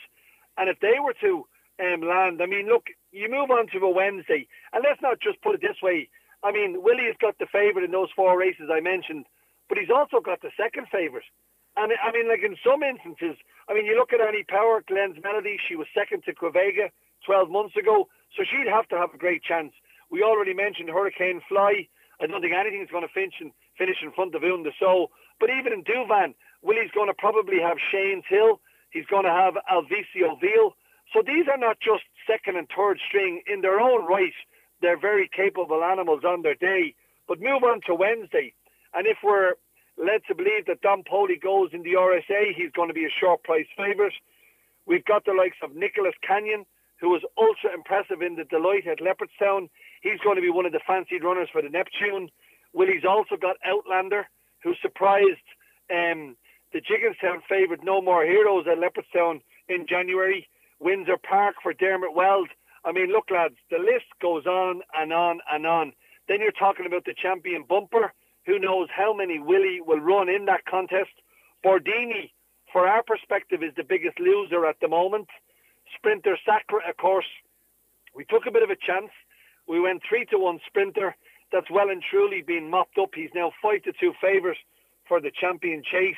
And if they were to land, I mean, look, you move on to a Wednesday. And let's not just put it this way. I mean, Willie has got the favourite in those 4 races I mentioned, but he's also got the second favourite. And I mean, like in some instances, I mean, you look at Annie Power, Glen's Melody, she was second to Quivega 12 months ago, so she'd have to have a great chance. We already mentioned Hurricane Fly. I don't think anything's going to finish in front of Un de Sceaux. But even in Duvan, Willie's going to probably have Shane's Hill. He's going to have Alvicio Veal. So these are not just second and third string in their own right. They're very capable animals on their day. But move on to Wednesday. And if we're led to believe that Dom Poley goes in the RSA, he's going to be a short price favourite. We've got the likes of Nicholas Canyon, who was ultra impressive in the Delight at Leopardstown. He's going to be one of the fancied runners for the Neptune. Willie's also got Outlander, who surprised the Jigginstown favourite No More Heroes at Leopardstown in January. Windsor Park for Dermot Weld. I mean, look, lads, the list goes on and on and on. Then you're talking about the Champion Bumper. Who knows how many Willie will run in that contest. Bordini, for our perspective, is the biggest loser at the moment. Sprinter Sacra, of course, we took a bit of a chance. We went 3-1 Sprinter. That's well and truly been mopped up. He's now 5-2 favourite for the Champion Chase.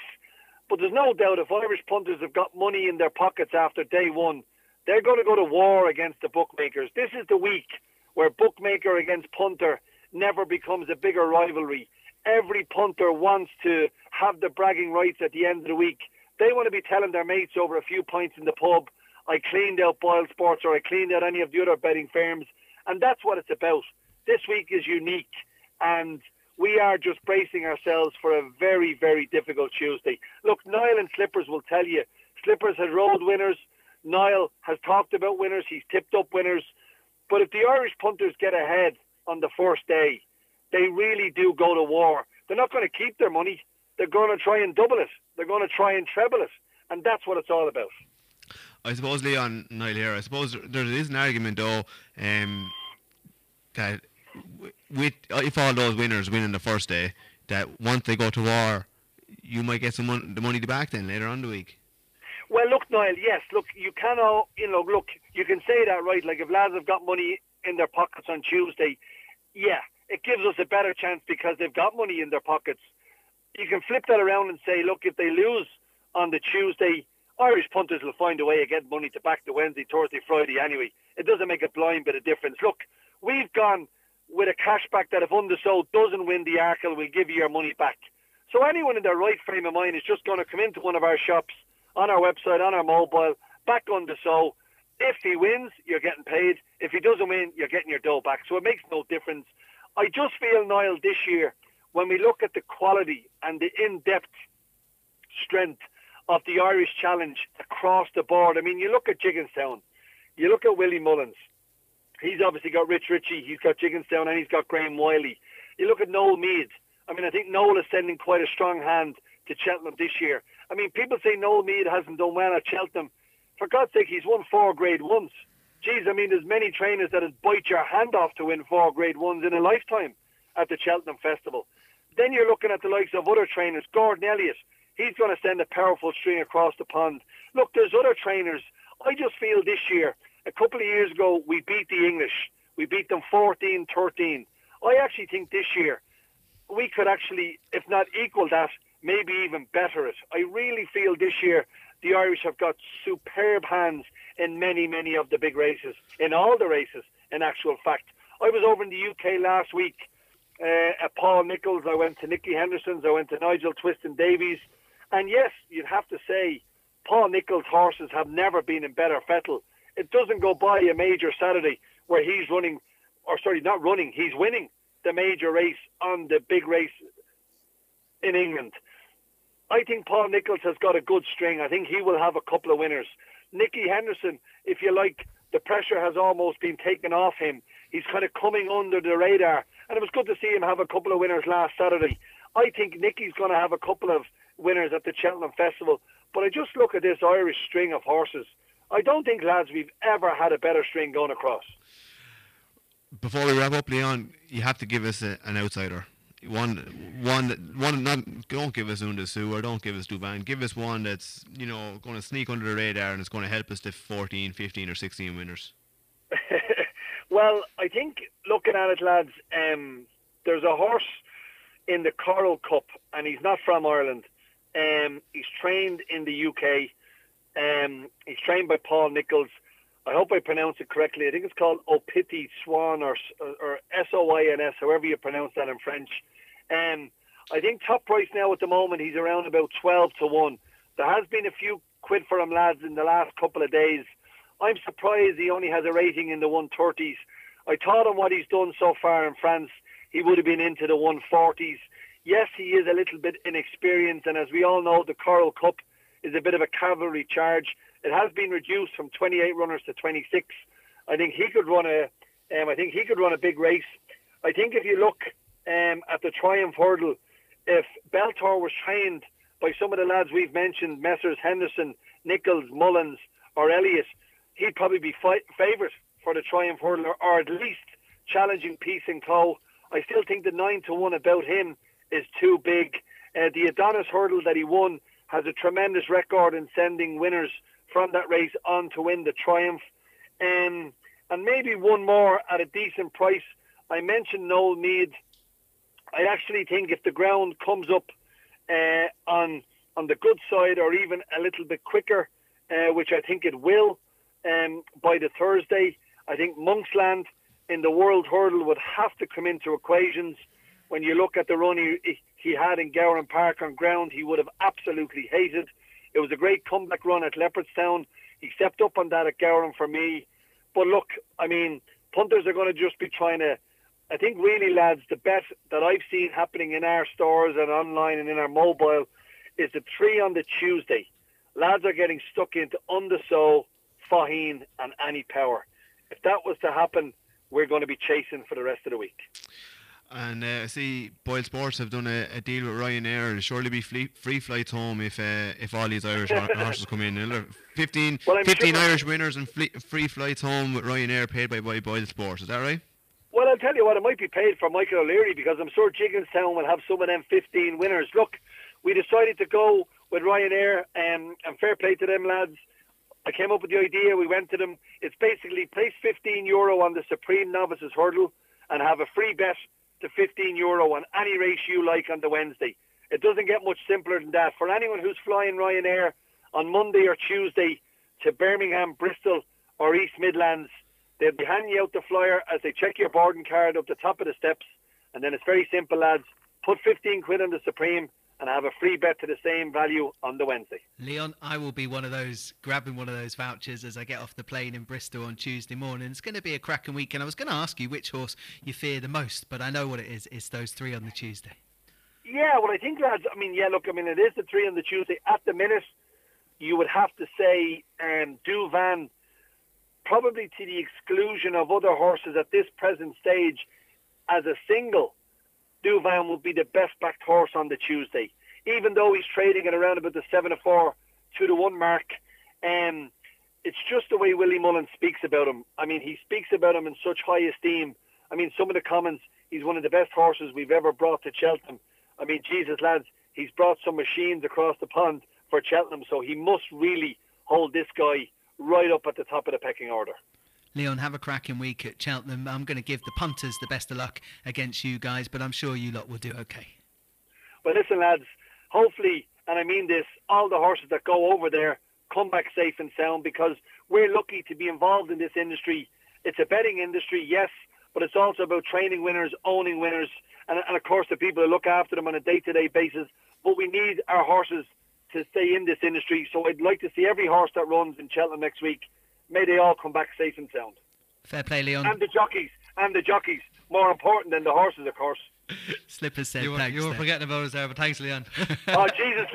But there's no doubt if Irish punters have got money in their pockets after day one, they're going to go to war against the bookmakers. This is the week where bookmaker against punter never becomes a bigger rivalry. Every punter wants to have the bragging rights at the end of the week. They want to be telling their mates over a few pints in the pub, I cleaned out Boyle Sports, or I cleaned out any of the other betting firms. And that's what it's about. This week is unique, and we are just bracing ourselves for a very, very difficult Tuesday. Look, Niall and Slippers will tell you. Slippers has road winners. Niall has talked about winners. He's tipped up winners. But if the Irish punters get ahead on the first day, they really do go to war. They're not going to keep their money. They're going to try and double it. They're going to try and treble it. And that's what it's all about. I suppose, Leon, Niall here, I suppose there is an argument, though, that if all those winners win on the first day, that once they go to war, you might get some the money back then later on the week. Well, look, Niall, yes, look, you can all, look, you can say that, right? Like if lads have got money in their pockets on Tuesday, yeah, it gives us a better chance because they've got money in their pockets. You can flip that around and say, look, if they lose on the Tuesday, Irish punters will find a way to get money to back the Wednesday, Thursday, Friday anyway. It doesn't make a blind bit of difference. Look, we've gone with a cashback that if Un de Sceaux doesn't win the Arkle, we'll give you your money back. So anyone in their right frame of mind is just going to come into one of our shops, on our website, on our mobile, back Un de Sceaux. If he wins, you're getting paid. If he doesn't win, you're getting your dough back. So it makes no difference. I just feel, Niall, this year, when we look at the quality and the in-depth strength of the Irish Challenge across the board. I mean, you look at Jigginstown, you look at Willie Mullins. He's obviously got Rich Ritchie, he's got Jigginstown, and he's got Graham Wiley. You look at Noel Mead. I mean, I think Noel is sending quite a strong hand to Cheltenham this year. I mean, people say Noel Mead hasn't done well at Cheltenham. For God's sake, he's won 4 grade ones. Geez, I mean, there's many trainers that would bite your hand off to win 4 grade ones in a lifetime at the Cheltenham Festival. Then you're looking at the likes of other trainers, Gordon Elliott. He's going to send a powerful string across the pond. Look, there's other trainers. I just feel this year, a couple of years ago, we beat the English. We beat them 14-13. I actually think this year, we could actually, if not equal that, maybe even better it. I really feel this year, the Irish have got superb hands in many, many of the big races, in all the races, in actual fact. I was over in the UK last week at Paul Nicholls. I went to Nicky Henderson's. I went to Nigel Twiston Davies. And yes, you'd have to say, Paul Nicholls' horses have never been in better fettle. It doesn't go by a major Saturday where he's running, or sorry, not running, he's winning the major race on the big race in England. I think Paul Nicholls has got a good string. I think he will have a couple of winners. Nicky Henderson, if you like, the pressure has almost been taken off him. He's kind of coming under the radar. And it was good to see him have a couple of winners last Saturday. I think Nicky's going to have a couple of winners at the Cheltenham Festival. But I just look at this Irish string of horses. I don't think, lads, we've ever had a better string going across. Before we wrap up, Leon, you have to give us an outsider. One. Not, don't give us Un de Sceaux or don't give us Duvan. Give us one that's, going to sneak under the radar and it's going to help us to 14, 15 or 16 winners. Well, I think, looking at it, lads, there's a horse in the Coral Cup, and he's not from Ireland. He's trained in the UK. He's trained by Paul Nichols. I hope I pronounce it correctly. I think it's called Opiti Swan or S-O-I-N-S, however you pronounce that in French. I think top price now at the moment, he's around about 12-1. There has been a few quid for him, lads, in the last couple of days. I'm surprised he only has a rating in the 130s. I thought on what he's done so far in France, he would have been into the 140s. Yes, he is a little bit inexperienced, and as we all know, the Coral Cup is a bit of a cavalry charge. It has been reduced from 28 runners to 26. I think he could run a big race. I think if you look at the Triumph Hurdle, if Beltor was trained by some of the lads we've mentioned, Messrs Henderson, Nichols, Mullins or Elliott, he'd probably be favourite for the Triumph Hurdle, or at least challenging Peace and Co. I still think the 9-1 about him is too big. The Adonis Hurdle that he won has a tremendous record in sending winners from that race on to win the Triumph. And maybe one more at a decent price. I mentioned Noel Mead. I actually think if the ground comes up on the good side, or even a little bit quicker, which I think it will by the Thursday, I think Monksland in the World Hurdle would have to come into equations. When you look at the run he had in Gowran Park on ground he would have absolutely hated. It was a great comeback run at Leopardstown. He stepped up on that at Gowran for me. But look, I mean, punters are going to just be trying to, I think really, lads, the bet that I've seen happening in our stores and online and in our mobile is the 3 on the Tuesday. Lads are getting stuck into Un de Sceaux, Faugheen and Annie Power. If that was to happen, we're going to be chasing for the rest of the week. And I see Boyle Sports have done a deal with Ryanair. It'll surely be free flights home if all these Irish horses come in. 15 Irish winners and free flights home with Ryanair paid by Boyle Sports. Is that right? Well, I'll tell you what, it might be paid for Michael O'Leary, because I'm sure Jigginstown will have some of them 15 winners. Look, we decided to go with Ryanair, and fair play to them, lads. I came up with the idea. We went to them. It's basically place €15 on the Supreme Novices Hurdle and have a free bet to €15 on any race you like on the Wednesday. It doesn't get much simpler than that. For anyone who's flying Ryanair on Monday or Tuesday to Birmingham, Bristol or East Midlands, they'll be handing you out the flyer as they check your boarding card up the top of the steps, and then it's very simple, lads. Put 15 quid on the Supreme and have a free bet to the same value on the Wednesday. Leon, I will be grabbing one of those vouchers as I get off the plane in Bristol on Tuesday morning. It's going to be a cracking week, and I was going to ask you which horse you fear the most, but I know what it is. It's those 3 on the Tuesday. Yeah, well, I think, lads, it is the 3 on the Tuesday. At the minute, you would have to say Duvan, probably to the exclusion of other horses at this present stage. As a single, Duvan will be the best-backed horse on the Tuesday, even though he's trading at around about the 7-4, 2-1 mark. It's just the way Willie Mullen speaks about him. I mean, he speaks about him in such high esteem. I mean, some of the comments, he's one of the best horses we've ever brought to Cheltenham. I mean, Jesus, lads, he's brought some machines across the pond for Cheltenham, so he must really hold this guy right up at the top of the pecking order. Leon, have a cracking week at Cheltenham. I'm going to give the punters the best of luck against you guys, but I'm sure you lot will do okay. Well, listen, lads, hopefully, and I mean this, all the horses that go over there come back safe and sound, because we're lucky to be involved in this industry. It's a betting industry, yes, but it's also about training winners, owning winners, and of course the people who look after them on a day-to-day basis. But we need our horses to stay in this industry, so I'd like to see every horse that runs in Cheltenham next week. May they all come back safe and sound. Fair play, Leon. And the jockeys. More important than the horses, of course. Slippers said thanks. You were forgetting about us there, but thanks, Leon. Oh, Jesus,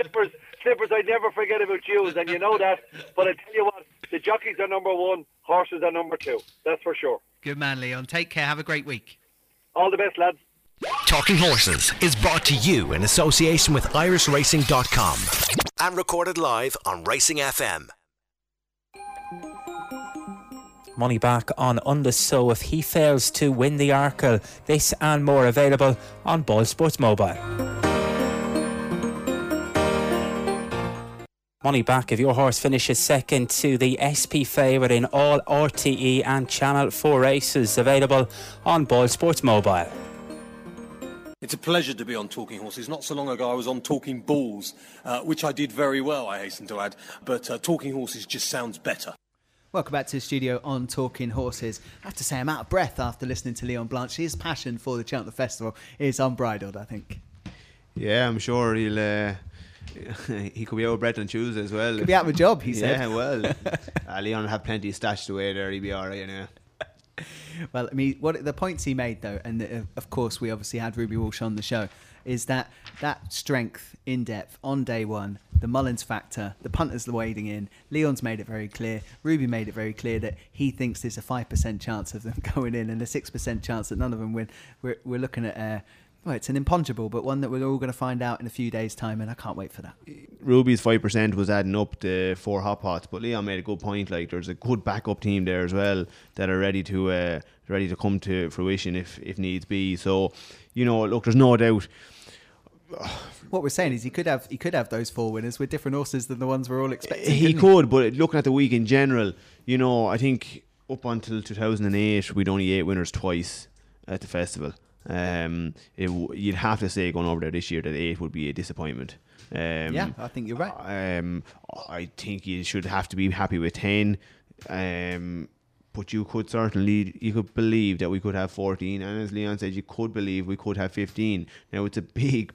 Slippers, I'd never forget about you, and you know that. But I tell you what, the jockeys are number 1, horses are number 2. That's for sure. Good man, Leon. Take care. Have a great week. All the best, lads. Talking Horses is brought to you in association with IrishRacing.com and recorded live on Racing FM. Money back on Un de Sceaux if he fails to win the Arkle. This and more available on Boyle Sports Mobile. Money back if your horse finishes second to the SP favourite in all RTE and Channel 4 races, available on Boyle Sports Mobile. It's a pleasure to be on Talking Horses. Not so long ago I was on Talking Balls, which I did very well, I hasten to add. But Talking Horses just sounds better. Welcome back to the studio on Talking Horses. I have to say I'm out of breath after listening to Leon Blanche. His passion for the Cheltenham Festival is unbridled, I think. Yeah, I'm sure he'll... he could be out of breath on Tuesday as well. Could be out of a job, he said. Yeah, well, Leon will have plenty stashed away there. He'll be all right, you know. Well, I mean, what the points he made, though, and of course we obviously had Ruby Walsh on the show, is that strength in depth on day one, the Mullins factor, the punters wading in. Leon's made it very clear. Ruby made it very clear that he thinks there's a 5% chance of them going in and a 6% chance that none of them win. We're looking at... well, it's an imponderable, but one that we're all going to find out in a few days' time, and I can't wait for that. Ruby's 5% was adding up the 4 hop pots, but Leon made a good point. Like, there's a good backup team there as well that are ready to come to fruition if needs be. So, you know, look, there's no doubt. What we're saying is he could have those 4 winners with different horses than the ones we're all expecting. He could, but looking at the week in general, you know, I think up until 2008 we'd only 8 winners twice at the festival. You'd have to say going over there this year that 8 would be a disappointment. Yeah, I think you're right. I think you should have to be happy with 10. But you could believe that we could have 14, and as Leon said, you could believe we could have 15. Now it's a big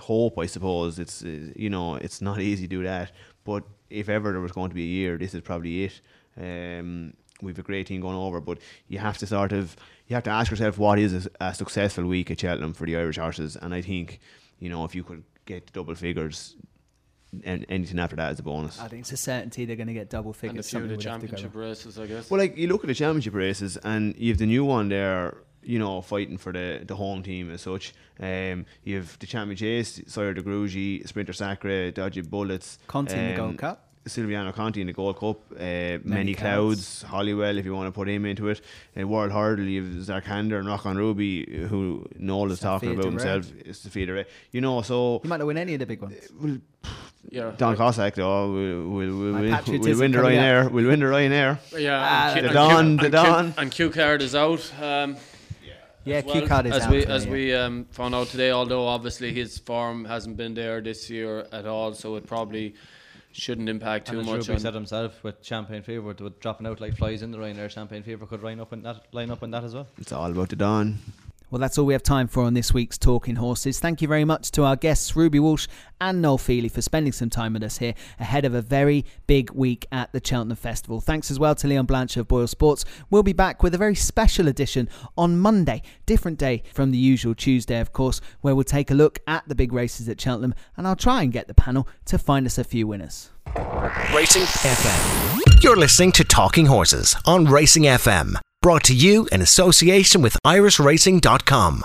hope, I suppose. It's you know, it's not easy to do that. But if ever there was going to be a year, this is probably it. We've a great team going over, but you have to ask yourself, what is a successful week at Cheltenham for the Irish horses? And I think, you know, if you could get double figures, and anything after that is a bonus. I think it's a certainty they're going to get double figures. And a few of the championship races, I guess. Well, like, you look at the championship races, and you have the new one there, you know, fighting for the home team as such. You have the Champion Chase, Sire de Grugy, Sprinter Sacre, Dodgy Bullets, Conti in the Gold Cup. Silviano Conti in the Gold Cup, Many Clouds, Hollywell, if you want to put him into it, World Hurdle, you have Zarkander and Rock on Ruby, who Noel is talking about himself. It's the feeder, you know. So you might not win any of the big ones. Yeah, Don Cossack, though, we'll win the Ryanair. We'll win the Ryanair. Yeah, the Don. And Q Card is out. Q Card is out. As we found out today, although obviously his form hasn't been there this year at all, so it probably shouldn't impact too much. He said himself with Champagne Fever, with dropping out like flies in the Ryanair, Champagne Fever could line up in that as well. It's all about the Dawn. Well, that's all we have time for on this week's Talking Horses. Thank you very much to our guests, Ruby Walsh and Noel Feely, for spending some time with us here ahead of a very big week at the Cheltenham Festival. Thanks as well to Leon Blanche of Boyle Sports. We'll be back with a very special edition on Monday, different day from the usual Tuesday, of course, where we'll take a look at the big races at Cheltenham, and I'll try and get the panel to find us a few winners. Racing FM. You're listening to Talking Horses on Racing FM. Brought to you in association with IrishRacing.com.